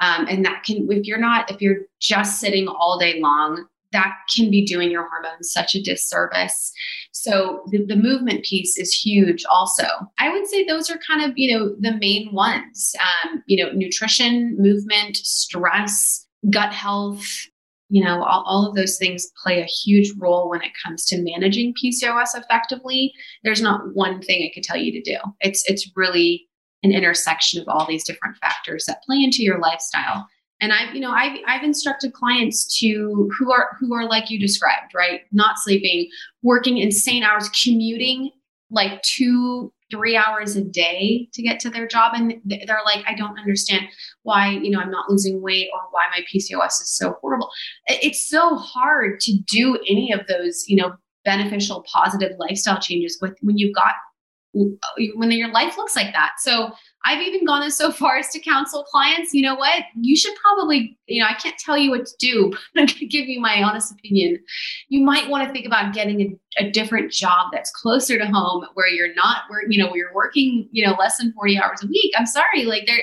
Um, and that can, if you're not, if you're just sitting all day long, that can be doing your hormones such a disservice. So the, the movement piece is huge also. I would say those are kind of, you know, the main ones, um, you know, nutrition, movement, stress, gut health, you know, all, all of those things play a huge role when it comes to managing P C O S effectively. There's not one thing I could tell you to do. It's, it's really an intersection of all these different factors that play into your lifestyle. And I've, you know, I've, I've instructed clients to who are, who are like you described, right? Not sleeping, working insane hours, commuting like two, three hours a day to get to their job. And they're like, I don't understand why, you know, I'm not losing weight or why my P C O S is so horrible. It's so hard to do any of those, you know, beneficial, positive lifestyle changes with when you've got, when your life looks like that. So I've even gone as so far as to counsel clients, you know what, you should probably, you know, I can't tell you what to do, but I'm going to give you my honest opinion. You might want to think about getting a, a different job that's closer to home where you're not, where, you know, where you're working, you know, less than forty hours a week. I'm sorry. Like there,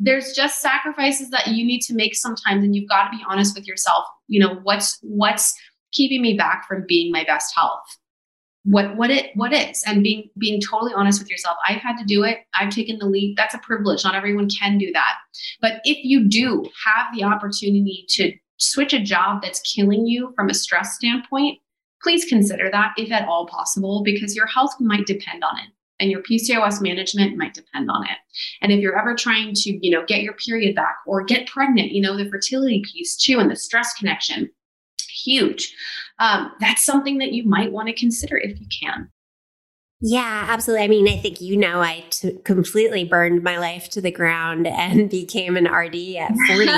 there's just sacrifices that you need to make sometimes. And you've got to be honest with yourself. You know, what's, what's keeping me back from being my best health? What, what it, what is, and being, being totally honest with yourself. I've had to do it. I've taken the leap. That's a privilege. Not everyone can do that. But if you do have the opportunity to switch a job that's killing you from a stress standpoint, please consider that if at all possible, because your health might depend on it and your P C O S management might depend on it. And if you're ever trying to, you know, get your period back or get pregnant, you know, the fertility piece too, and the stress connection, huge. Um, that's something that you might want to consider if you can. Yeah, absolutely. I mean, I think, you know, I t- completely burned my life to the ground and became an R D at forty.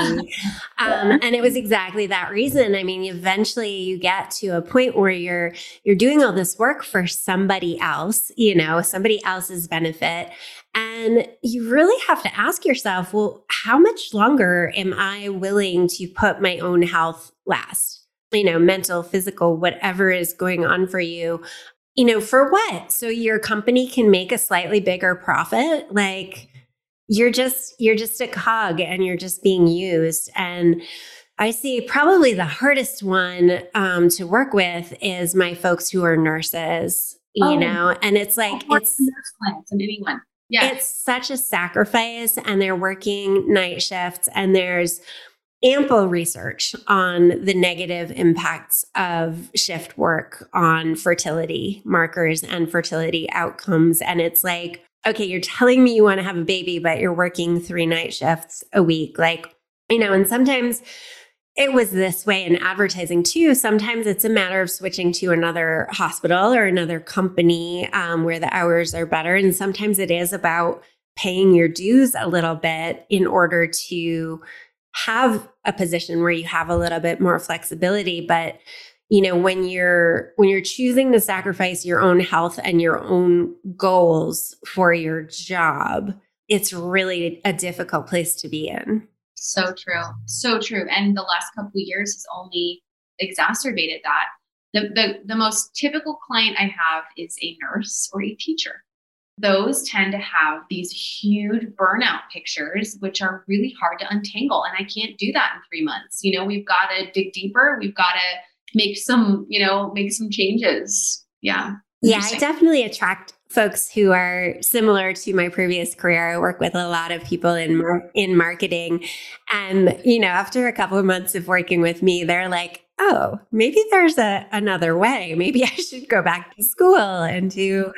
um, and it was exactly that reason. I mean, eventually you get to a point where you're, you're doing all this work for somebody else, you know, somebody else's benefit. And you really have to ask yourself, well, how much longer am I willing to put my own health last? You know, mental, physical, whatever is going on for you, you know, for what? So your company can make a slightly bigger profit. Like you're just, you're just a cog and you're just being used. And I see probably the hardest one um, to work with is my folks who are nurses, you oh, know, and it's like, it's nurse clients and anyone. Yeah. It's such a sacrifice and they're working night shifts and there's ample research on the negative impacts of shift work on fertility markers and fertility outcomes. And it's like, okay, you're telling me you want to have a baby, but you're working three night shifts a week. Like, you know, and sometimes it was this way in advertising too. Sometimes it's a matter of switching to another hospital or another company um, where the hours are better. And sometimes it is about paying your dues a little bit in order to have a position where you have a little bit more flexibility. But, you know, when you're, when you're choosing to sacrifice your own health and your own goals for your job, it's really a difficult place to be in. So true. So true. And the last couple of years has only exacerbated that. The, the, the most typical client I have is a nurse or a teacher. Those tend to have these huge burnout pictures, which are really hard to untangle. And I can't do that in three months. You know, we've got to dig deeper. We've got to make some, you know, make some changes. Yeah. Yeah. I definitely attract folks who are similar to my previous career. I work with a lot of people in, in marketing. And, you know, after a couple of months of working with me, they're like, oh, maybe there's a, another way. Maybe I should go back to school and do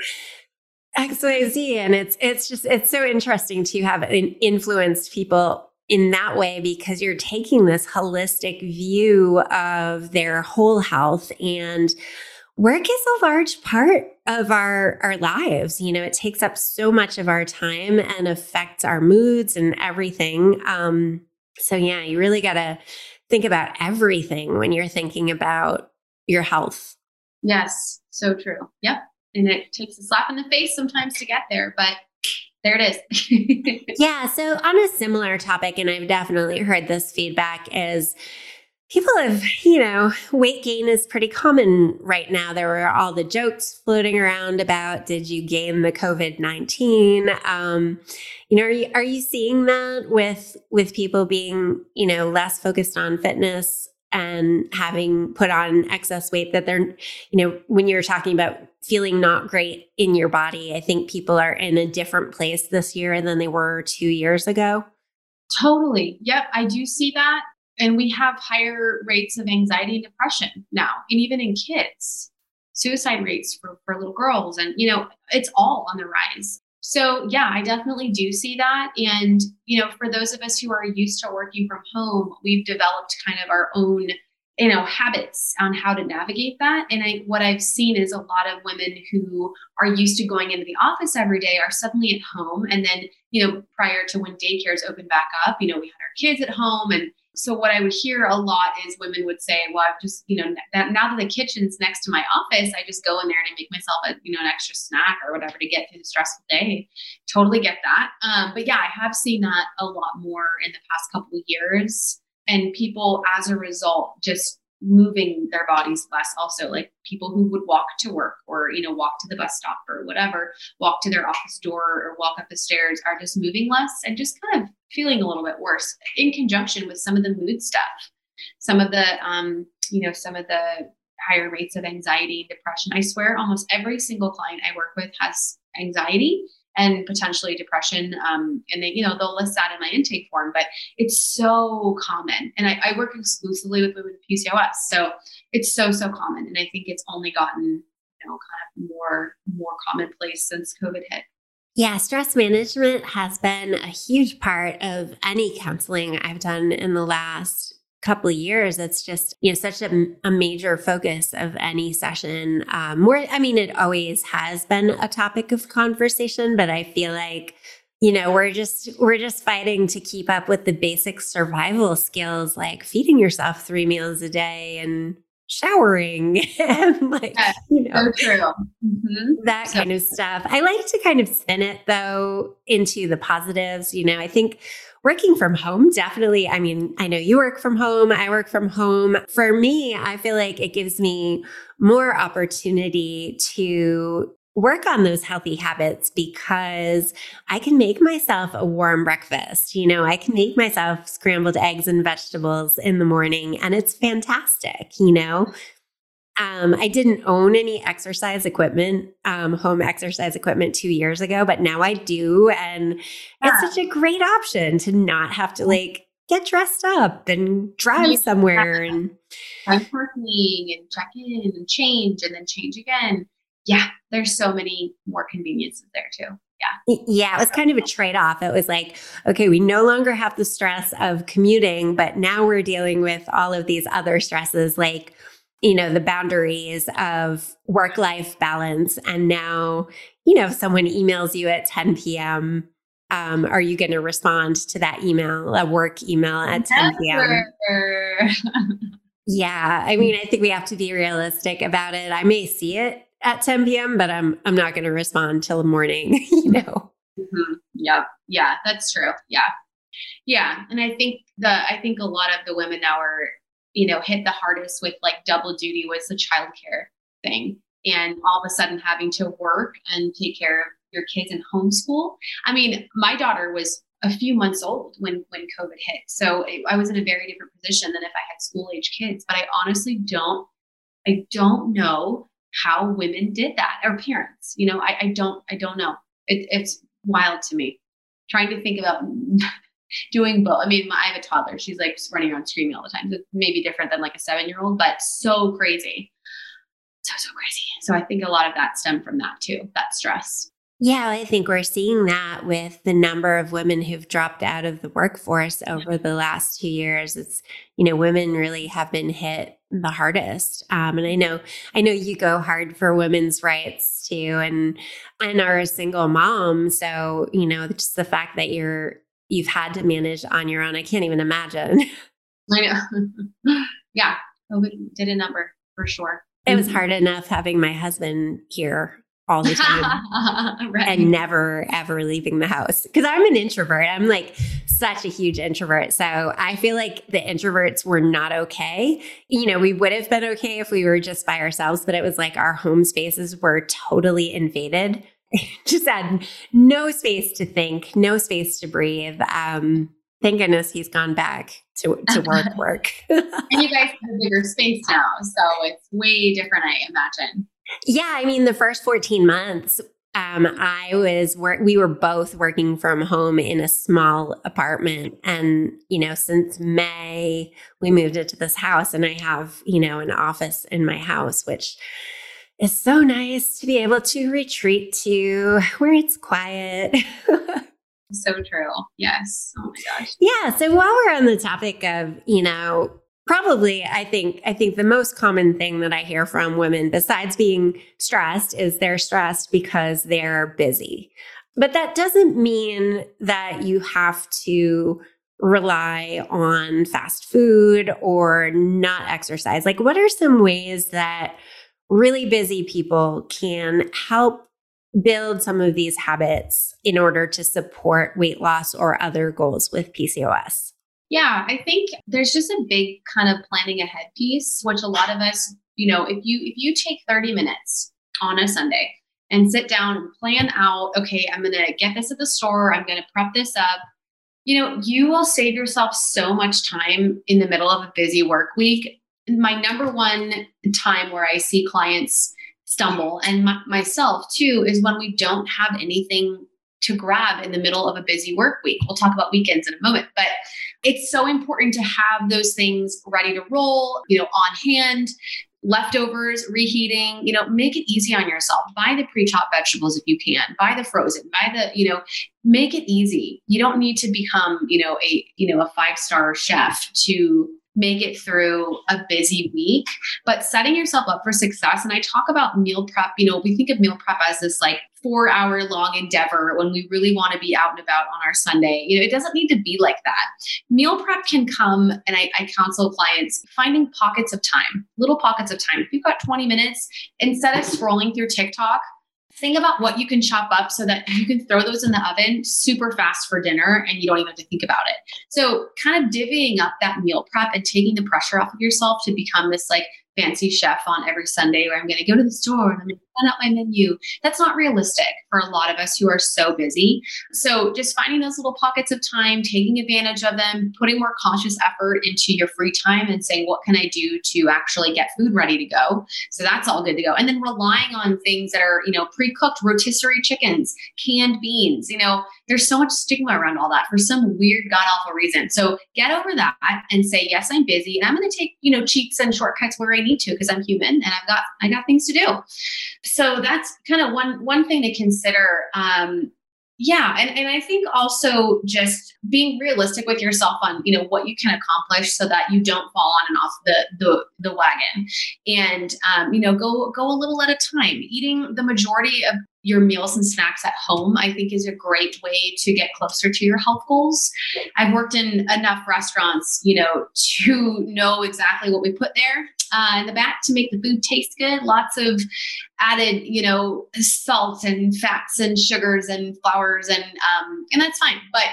X, Y, Z. And it's, it's just, it's so interesting to have influenced people in that way, because you're taking this holistic view of their whole health, and work is a large part of our, our lives. You know, it takes up so much of our time and affects our moods and everything. Um, so yeah, you really got to think about everything when you're thinking about your health. Yes. So true. Yep. And it takes a slap in the face sometimes to get there, but there it is. Yeah. So on a similar topic, and I've definitely heard this feedback, is people have, you know, weight gain is pretty common right now. There were all the jokes floating around about, did you gain the COVID nineteen? Um, you know, are you, are you seeing that with, with people being, you know, less focused on fitness and having put on excess weight that they're, you know, when you're talking about feeling not great in your body, I think people are in a different place this year than they were two years ago. Totally. Yep. I do see that. And we have higher rates of anxiety and depression now, and even in kids, suicide rates for, for little girls. And, you know, it's all on the rise. So yeah, I definitely do see that. And, you know, for those of us who are used to working from home, we've developed kind of our own, you know, habits on how to navigate that. And I, what I've seen is a lot of women who are used to going into the office every day are suddenly at home. And then, you know, prior to when daycares opened back up, you know, we had our kids at home. And so what I would hear a lot is women would say, well, I've just, you know, that now that the kitchen's next to my office, I just go in there and I make myself a, you know, an extra snack or whatever to get through the stressful day. Totally get that. Um, but yeah, I have seen that a lot more in the past couple of years. And people, as a result, just moving their bodies less. Also, like people who would walk to work or, you know, walk to the bus stop or whatever, walk to their office door or walk up the stairs are just moving less and just kind of feeling a little bit worse in conjunction with some of the mood stuff, some of the, um, you know, some of the higher rates of anxiety, depression. I swear almost every single client I work with has anxiety and potentially depression. Um, and they, you know, they'll list that in my intake form, but it's so common. And I, I work exclusively with women with P C O S. So it's so, so common. And I think it's only gotten, you know, kind of more, more commonplace since COVID hit. Yeah. Stress management has been a huge part of any counseling I've done in the last couple of years. It's just, you know, such a, a major focus of any session. Um, where, I mean, it always has been a topic of conversation, but I feel like, you know, we're just, we're just fighting to keep up with the basic survival skills, like feeding yourself three meals a day and showering and like, yeah, you know, so mm-hmm. that so. kind of stuff. I like to kind of spin it though into the positives. You know, I think working from home, definitely. I mean, I know you work from home. I work from home. For me, I feel like it gives me more opportunity to work on those healthy habits because I can make myself a warm breakfast. You know, I can make myself scrambled eggs and vegetables in the morning, and it's fantastic, you know? Um, I didn't own any exercise equipment, um, home exercise equipment two years ago, but now I do. And yeah. It's such a great option to not have to like get dressed up and drive yeah. somewhere and I'm working and check in and change and then change again. Yeah. There's so many more conveniences there too. Yeah. Yeah. It was kind of a trade-off. It was like, okay, we no longer have the stress of commuting, but now we're dealing with all of these other stresses, like, you know, the boundaries of work-life balance. And now, you know, if someone emails you at ten p.m., um, are you going to respond to that email, a work email at ten p.m.? Yeah. I mean, I think we have to be realistic about it. I may see it at ten p.m., but I'm I'm not going to respond till the morning, you know? Mm-hmm. Yeah. Yeah, that's true. Yeah. Yeah. And I think the, I think a lot of the women now are, you know, hit the hardest with like double duty was the childcare thing. And all of a sudden having to work and take care of your kids and homeschool. I mean, my daughter was a few months old when, when COVID hit. So it, I was in a very different position than if I had school age kids, but I honestly don't, I don't know how women did that or parents, you know, I, I don't, I don't know. It, it's wild to me trying to think about doing both. I mean, I have a toddler. She's like running around screaming all the time. So it's maybe different than like a seven-year-old, but so crazy. So, so crazy. So I think a lot of that stemmed from that too, that stress. Yeah. I think we're seeing that with the number of women who've dropped out of the workforce over the last two years. It's, you know, women really have been hit the hardest. Um, and I know, I know you go hard for women's rights too, and, and are a single mom. So, you know, just the fact that you're, you've had to manage on your own. I can't even imagine. I know. Yeah. COVID did a number for sure. It was hard enough having my husband here all the time right. and never, ever leaving the house. Cause I'm an introvert. I'm like such a huge introvert. So I feel like the introverts were not okay. You know, we would have been okay if we were just by ourselves, but it was like our home spaces were totally invaded. Just had no space to think, no space to breathe. Um, Thank goodness he's gone back to, to work, work. And you guys have a bigger space now, so it's way different, I imagine. Yeah. I mean, the first fourteen months, um, I was, work- we were both working from home in a small apartment. And, you know, since May, we moved into this house, and I have, you know, an office in my house, which is so nice to be able to retreat to where it's quiet. So true. Yes. Oh my gosh. Yeah. So while we're on the topic of, you know, probably I think, I think the most common thing that I hear from women besides being stressed is they're stressed because they're busy. But that doesn't mean that you have to rely on fast food or not exercise. Like, what are some ways that really busy people can help build some of these habits in order to support weight loss or other goals with P C O S? Yeah, I think there's just a big kind of planning ahead piece, which a lot of us, you know, if you if you take thirty minutes on a Sunday and sit down and plan out, okay, I'm going to get this at the store, I'm going to prep this up, you know, you will save yourself so much time in the middle of a busy work week. My number one time where I see clients stumble, and my, myself too, is when we don't have anything to grab in the middle of a busy work week. We'll talk about weekends in a moment, but it's so important to have those things ready to roll, you know, on hand, leftovers, reheating, you know, make it easy on yourself. Buy the pre-chopped vegetables if you can, buy the frozen, buy the, you know, make it easy. You don't need to become, you know, a, you know, a five-star chef to make it through a busy week, but setting yourself up for success. And I talk about meal prep, you know, we think of meal prep as this like four hour long endeavor when we really want to be out and about on our Sunday. You know, it doesn't need to be like that. Meal prep can come, and I, I counsel clients finding pockets of time, little pockets of time. If you've got twenty minutes, instead of scrolling through TikTok, think about what you can chop up so that you can throw those in the oven super fast for dinner and you don't even have to think about it. So kind of divvying up that meal prep and taking the pressure off of yourself to become this like fancy chef on every Sunday where I'm going to go to the store and I'm going to plan out my menu. That's not realistic for a lot of us who are so busy. So just finding those little pockets of time, taking advantage of them, putting more conscious effort into your free time and saying, what can I do to actually get food ready to go? So that's all good to go. And then relying on things that are, you know, pre-cooked rotisserie chickens, canned beans, you know, there's so much stigma around all that for some weird, god awful reason. So get over that and say, yes, I'm busy and I'm going to take, you know, cheats and shortcuts where I need to, because I'm human and I've got, I got things to do. So that's kind of one, one thing to consider. Um, yeah. And, and I think also just being realistic with yourself on, you know, what you can accomplish so that you don't fall on and off the, the, the wagon and, um, you know, go, go a little at a time. Eating the majority of your meals and snacks at home, I think, is a great way to get closer to your health goals. I've worked in enough restaurants, you know, to know exactly what we put there uh, in the back to make the food taste good. Lots of added, you know, salt and fats and sugars and flours, and um, and that's fine. But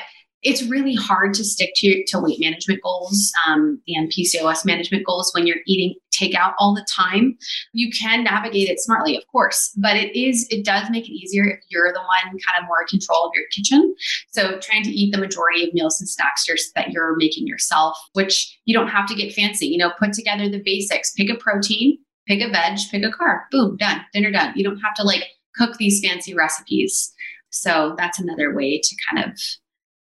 it's really hard to stick to, to weight management goals um, and P C O S management goals when you're eating takeout all the time. You can navigate it smartly, of course, but it is, it does make it easier if you're the one kind of more in control of your kitchen. So trying to eat the majority of meals and snacks that you're making yourself, which you don't have to get fancy, you know, put together the basics, pick a protein, pick a veg, pick a carb, boom, done, dinner done. You don't have to like cook these fancy recipes. So that's another way to kind of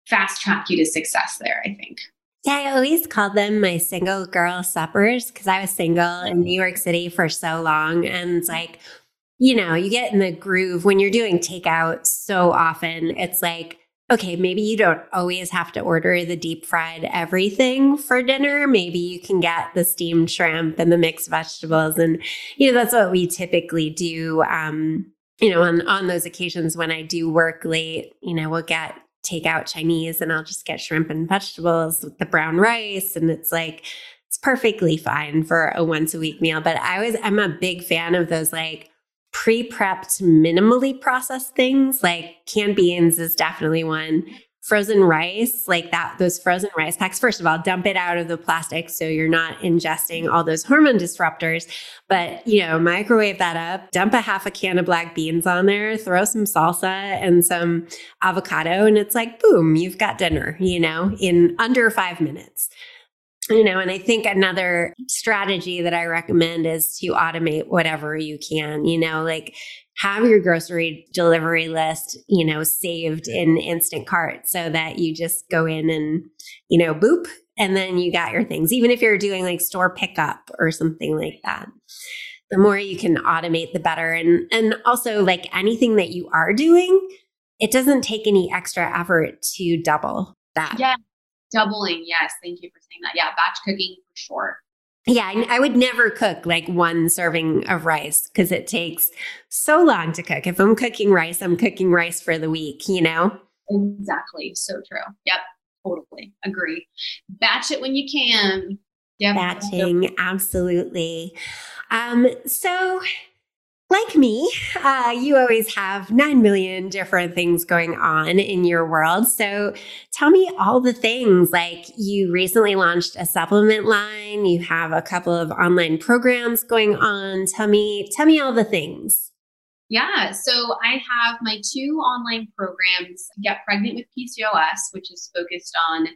fast track you to success there, I think. Yeah, I always called them my single girl suppers because I was single in New York City for so long. And it's like, you know, you get in the groove when you're doing takeout so often. It's like, okay, maybe you don't always have to order the deep fried everything for dinner. Maybe you can get the steamed shrimp and the mixed vegetables. And, you know, that's what we typically do. Um, you know, on, on those occasions when I do work late, you know, we'll get take out Chinese and I'll just get shrimp and vegetables with the brown rice. And it's like, it's perfectly fine for a once a week meal. But I was, I'm a big fan of those like pre-prepped, minimally processed things. Like canned beans is definitely one. frozen rice, like that, those frozen rice packs, first of all, dump it out of the plastic so you're not ingesting all those hormone disruptors. But, you know, microwave that up, dump a half a can of black beans on there, throw some salsa and some avocado, and it's like, boom, you've got dinner, you know, in under five minutes. You know, and I think another strategy that I recommend is to automate whatever you can, you know, like have your grocery delivery list, you know, saved in Instant Cart so that you just go in and, you know, boop, and then you got your things, even if you're doing like store pickup or something like that. The more you can automate, the better. And and also like anything that you are doing, it doesn't take any extra effort to double that. Yeah. Doubling. Yes. Thank you for saying that. Yeah. Batch cooking for sure. Yeah. I would never cook like one serving of rice because it takes so long to cook. If I'm cooking rice, I'm cooking rice for the week, you know? Exactly. So true. Yep. Totally. Agree. Batch it when you can. Yep. Batching. Absolutely. Um, so like me, uh, you always have nine million different things going on in your world. So tell me all the things, like you recently launched a supplement line, you have a couple of online programs going on. Tell me, tell me all the things. Yeah. So I have my two online programs, Get Pregnant with P C O S, which is focused on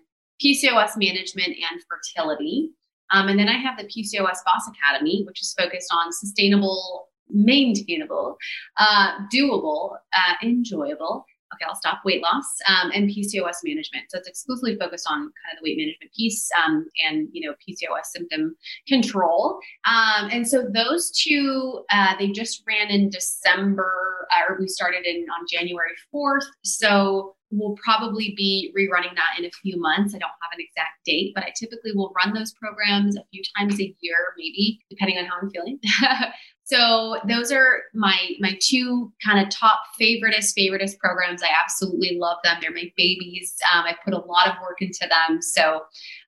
P C O S management and fertility. Um, and then I have the P C O S Boss Academy, which is focused on sustainable maintainable, uh, doable, uh, enjoyable. Okay, I'll stop. Weight loss um, and P C O S management. So it's exclusively focused on kind of the weight management piece um, and, you know, P C O S symptom control. Um, and so those two, uh, they just ran in December, uh, or we started in on January fourth. So we'll probably be rerunning that in a few months. I don't have an exact date, but I typically will run those programs a few times a year, maybe, depending on how I'm feeling. So those are my my two kind of top favoritist, favoritist programs. I absolutely love them. They're my babies. Um, I put a lot of work into them. So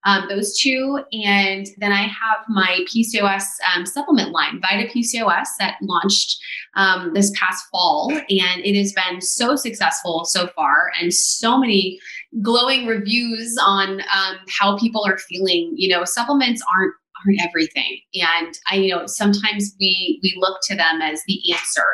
um, those two. And then I have my P C O S um, supplement line, Vita P C O S, that launched um, this past fall. And it has been so successful so far and so many glowing reviews on um, how people are feeling. You know, supplements aren't aren't everything. And I, you know, sometimes we, we look to them as the answer.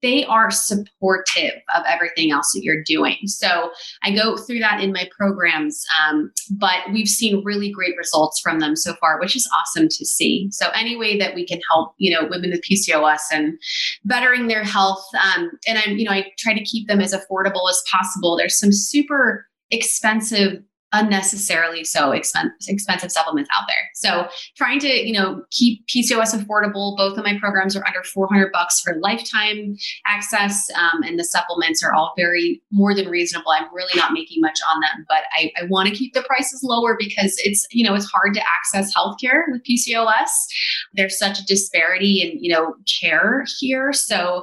They are supportive of everything else that you're doing. So I go through that in my programs, um, but we've seen really great results from them so far, which is awesome to see. So any way that we can help, you know, women with P C O S and bettering their health. Um, and I'm, you know, I try to keep them as affordable as possible. There's some super expensive unnecessarily so expensive, expensive supplements out there. So trying to, you know, keep P C O S affordable. Both of my programs are under four hundred bucks for lifetime access. Um, and the supplements are all very more than reasonable. I'm really not making much on them, but I, I want to keep the prices lower because it's, you know, it's hard to access healthcare with P C O S. There's such a disparity in, you know, care here. So,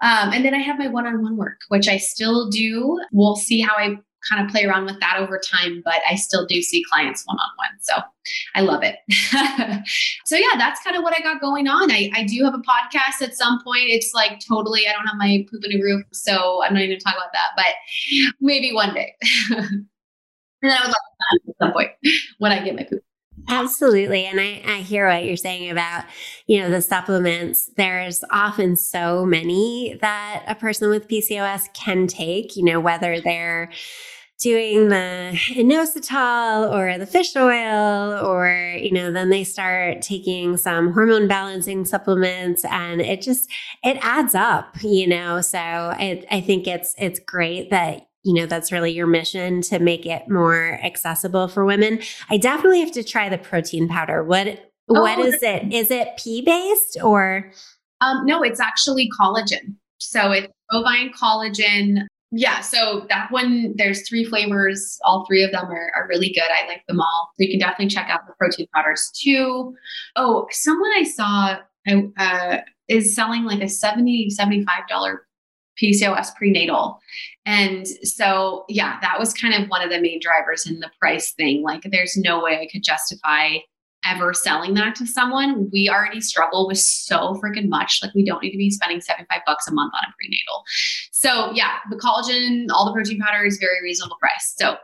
um, and then I have my one-on-one work, which I still do. We'll see how I kind of play around with that over time, but I still do see clients one-on-one. So I love it. So yeah, that's kind of what I got going on. I, I do have a podcast at some point. It's like totally, I don't have my poop in a roof, so I'm not even talking about that, but maybe one day. And then I would love that at some point when I get my poop. Absolutely. And I, I hear what you're saying about, you know, the supplements. There's often so many that a person with P C O S can take, you know, whether they're doing the inositol or the fish oil, or, you know, then they start taking some hormone balancing supplements, and it just, it adds up, you know? So I, I think it's, it's great that, you know, that's really your mission to make it more accessible for women. I definitely have to try the protein powder. What, oh, what is it? Is it pea based or? Um, no, it's actually collagen. So it's bovine collagen. Yeah. So that one, there's three flavors. All three of them are, are really good. I like them all. So you can definitely check out the protein powders too. Oh, someone I saw uh, is selling like a seventy, seventy-five dollars P C O S prenatal. And so, yeah, that was kind of one of the main drivers in the price thing. Like, there's no way I could justify ever selling that to someone. We already struggle with so freaking much. Like, we don't need to be spending seventy-five bucks a month on a prenatal. So yeah, the collagen, all the protein powder is very reasonable price. So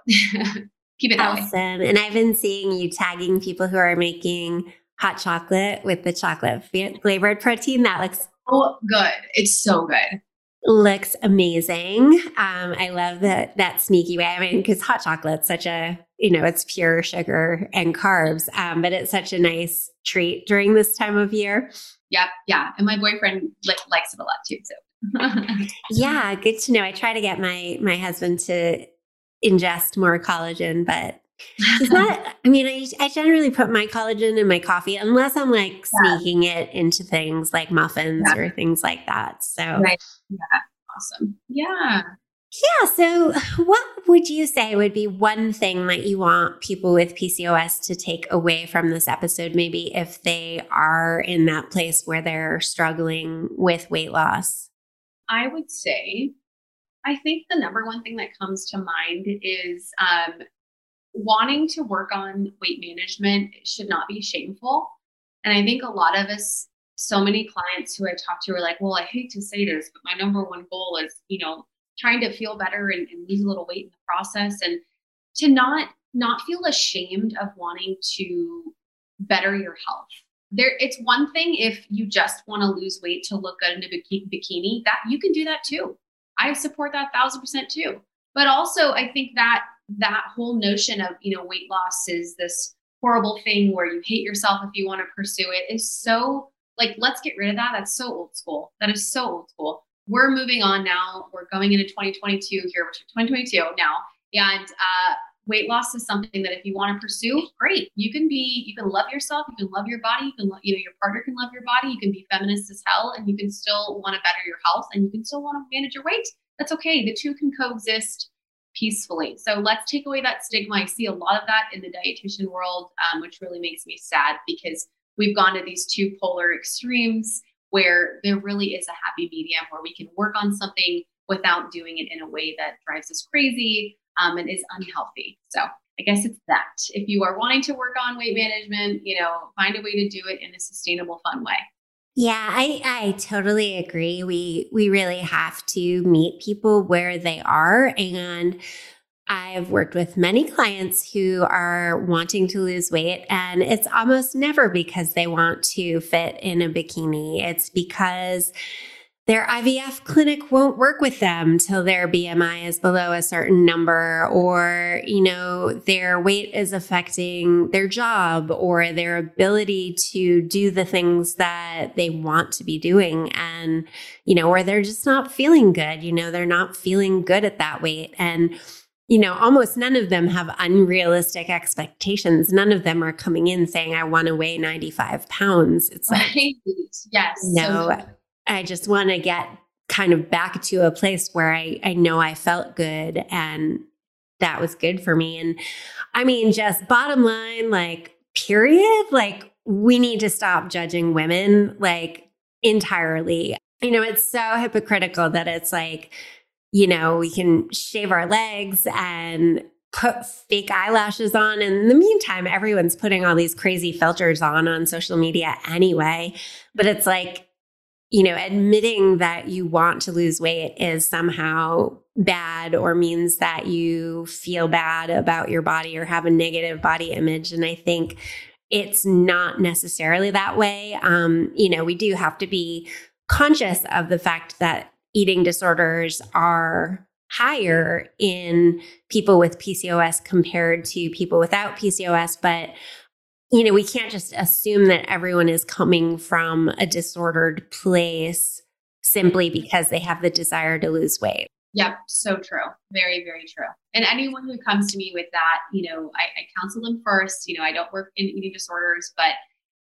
keep it that awesome. Way. And I've been seeing you tagging people who are making hot chocolate with the chocolate flavored protein. That looks so good. It's so good. Looks amazing. Um, I love that that sneaky way. I mean, because hot chocolate's such a, you know, it's pure sugar and carbs, um, but it's such a nice treat during this time of year. Yep. Yeah. And my boyfriend li- likes it a lot too. So yeah, good to know. I try to get my my husband to ingest more collagen, but it's not, I mean, I, I generally put my collagen in my coffee unless I'm like sneaking yeah. it into things like muffins yeah. or things like that. So, right. yeah, awesome. Yeah. Yeah. So, what would you say would be one thing that you want people with P C O S to take away from this episode? Maybe if they are in that place where they're struggling with weight loss? I would say, I think the number one thing that comes to mind is, um, wanting to work on weight management should not be shameful. And I think a lot of us, so many clients who I talk to are like, well, I hate to say this, but my number one goal is, you know, trying to feel better and, and lose a little weight in the process, and to not, not feel ashamed of wanting to better your health. There, it's one thing if you just want to lose weight to look good in a bikini, that you can do that too. I support that a thousand percent too. But also I think that that whole notion of, you know, weight loss is this horrible thing where you hate yourself if you want to pursue it is so, like, let's get rid of that. That's so old school. That is so old school. We're moving on now. We're going into twenty twenty-two here, twenty twenty-two now. And uh, weight loss is something that if you want to pursue, great. You can be, you can love yourself. You can love your body. You can, lo- you know, your partner can love your body. You can be feminist as hell, and you can still want to better your health, and you can still want to manage your weight. That's okay. The two can coexist peacefully. So let's take away that stigma. I see a lot of that in the dietitian world, um, which really makes me sad, because we've gone to these two polar extremes where there really is a happy medium where we can work on something without doing it in a way that drives us crazy um, and is unhealthy. So I guess it's that. If you are wanting to work on weight management, you know, find a way to do it in a sustainable, fun way. Yeah, I, I totally agree. We we really have to meet people where they are. And I've worked with many clients who are wanting to lose weight, and it's almost never because they want to fit in a bikini. It's because their I V F clinic won't work with them till their B M I is below a certain number, or, you know, their weight is affecting their job or their ability to do the things that they want to be doing. And, you know, or they're just not feeling good, you know, they're not feeling good at that weight. And, you know, almost none of them have unrealistic expectations. None of them are coming in saying, I want to weigh ninety-five pounds. It's like, right. Yes. No. So- I just want to get kind of back to a place where I, I know I felt good and that was good for me. And I mean, just bottom line, like, period, like, we need to stop judging women, like, entirely. You know, it's so hypocritical that it's like, you know, we can shave our legs and put fake eyelashes on. And in the meantime, everyone's putting all these crazy filters on on social media anyway. But it's like, you know, admitting that you want to lose weight is somehow bad or means that you feel bad about your body or have a negative body image. And I think it's not necessarily that way. Um, you know, we do have to be conscious of the fact that eating disorders are higher in people with P C O S compared to people without P C O S, but you know, we can't just assume that everyone is coming from a disordered place simply because they have the desire to lose weight. Yep. So true. Very, very true. And anyone who comes to me with that, you know, I, I counsel them first. You know, I don't work in eating disorders, but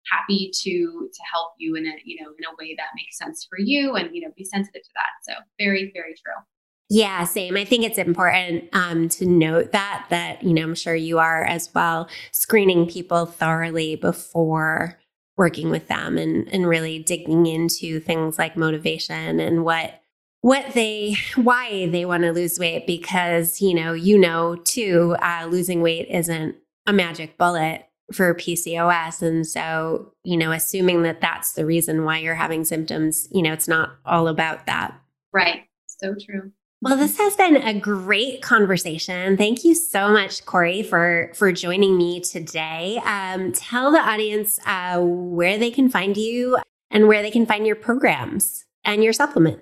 happy to to help you in a, you know, in a way that makes sense for you and, you know, be sensitive to that. So very, very true. Yeah, same. I think it's important um, to note that, that, you know, I'm sure you are as well, screening people thoroughly before working with them and, and really digging into things like motivation and what, what they, why they want to lose weight, because, you know, you know, too, uh, losing weight isn't a magic bullet. for P C O S. And so, you know, assuming that that's the reason why you're having symptoms, you know, it's not all about that. Right. So true. Well, this has been a great conversation. Thank you so much, Cory, for, for joining me today. Um, tell the audience uh, where they can find you and where they can find your programs and your supplement.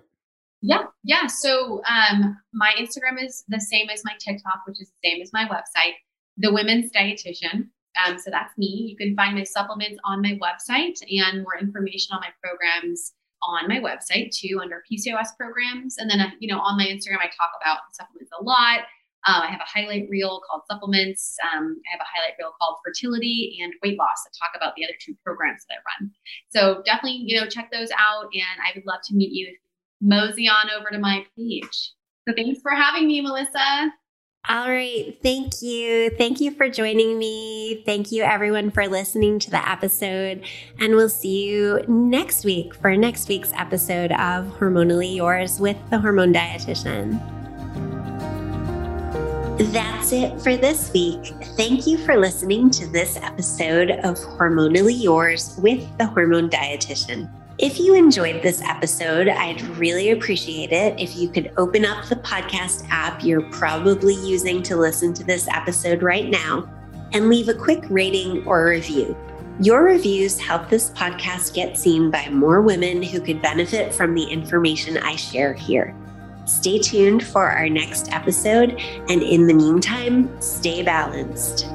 Yeah. Yeah. So um, my Instagram is the same as my TikTok, which is the same as my website, The Women's Dietitian. Um, so that's me. You can find my supplements on my website and more information on my programs on my website too, under P C O S programs. And then, uh, you know, on my Instagram, I talk about supplements a lot. Um, I have a highlight reel called supplements. Um, I have a highlight reel called fertility and weight loss that talk about the other two programs that I run. So definitely, you know, check those out. And I would love to meet you if you mosey on over to my page. So thanks for having me, Melissa. All right. Thank you. Thank you for joining me. Thank you everyone for listening to the episode, and we'll see you next week for next week's episode of Hormonally Yours with the Hormone Dietitian. That's it for this week. Thank you for listening to this episode of Hormonally Yours with the Hormone Dietitian. If you enjoyed this episode, I'd really appreciate it if you could open up the podcast app you're probably using to listen to this episode right now and leave a quick rating or review. Your reviews help this podcast get seen by more women who could benefit from the information I share here. Stay tuned for our next episode, and in the meantime, stay balanced.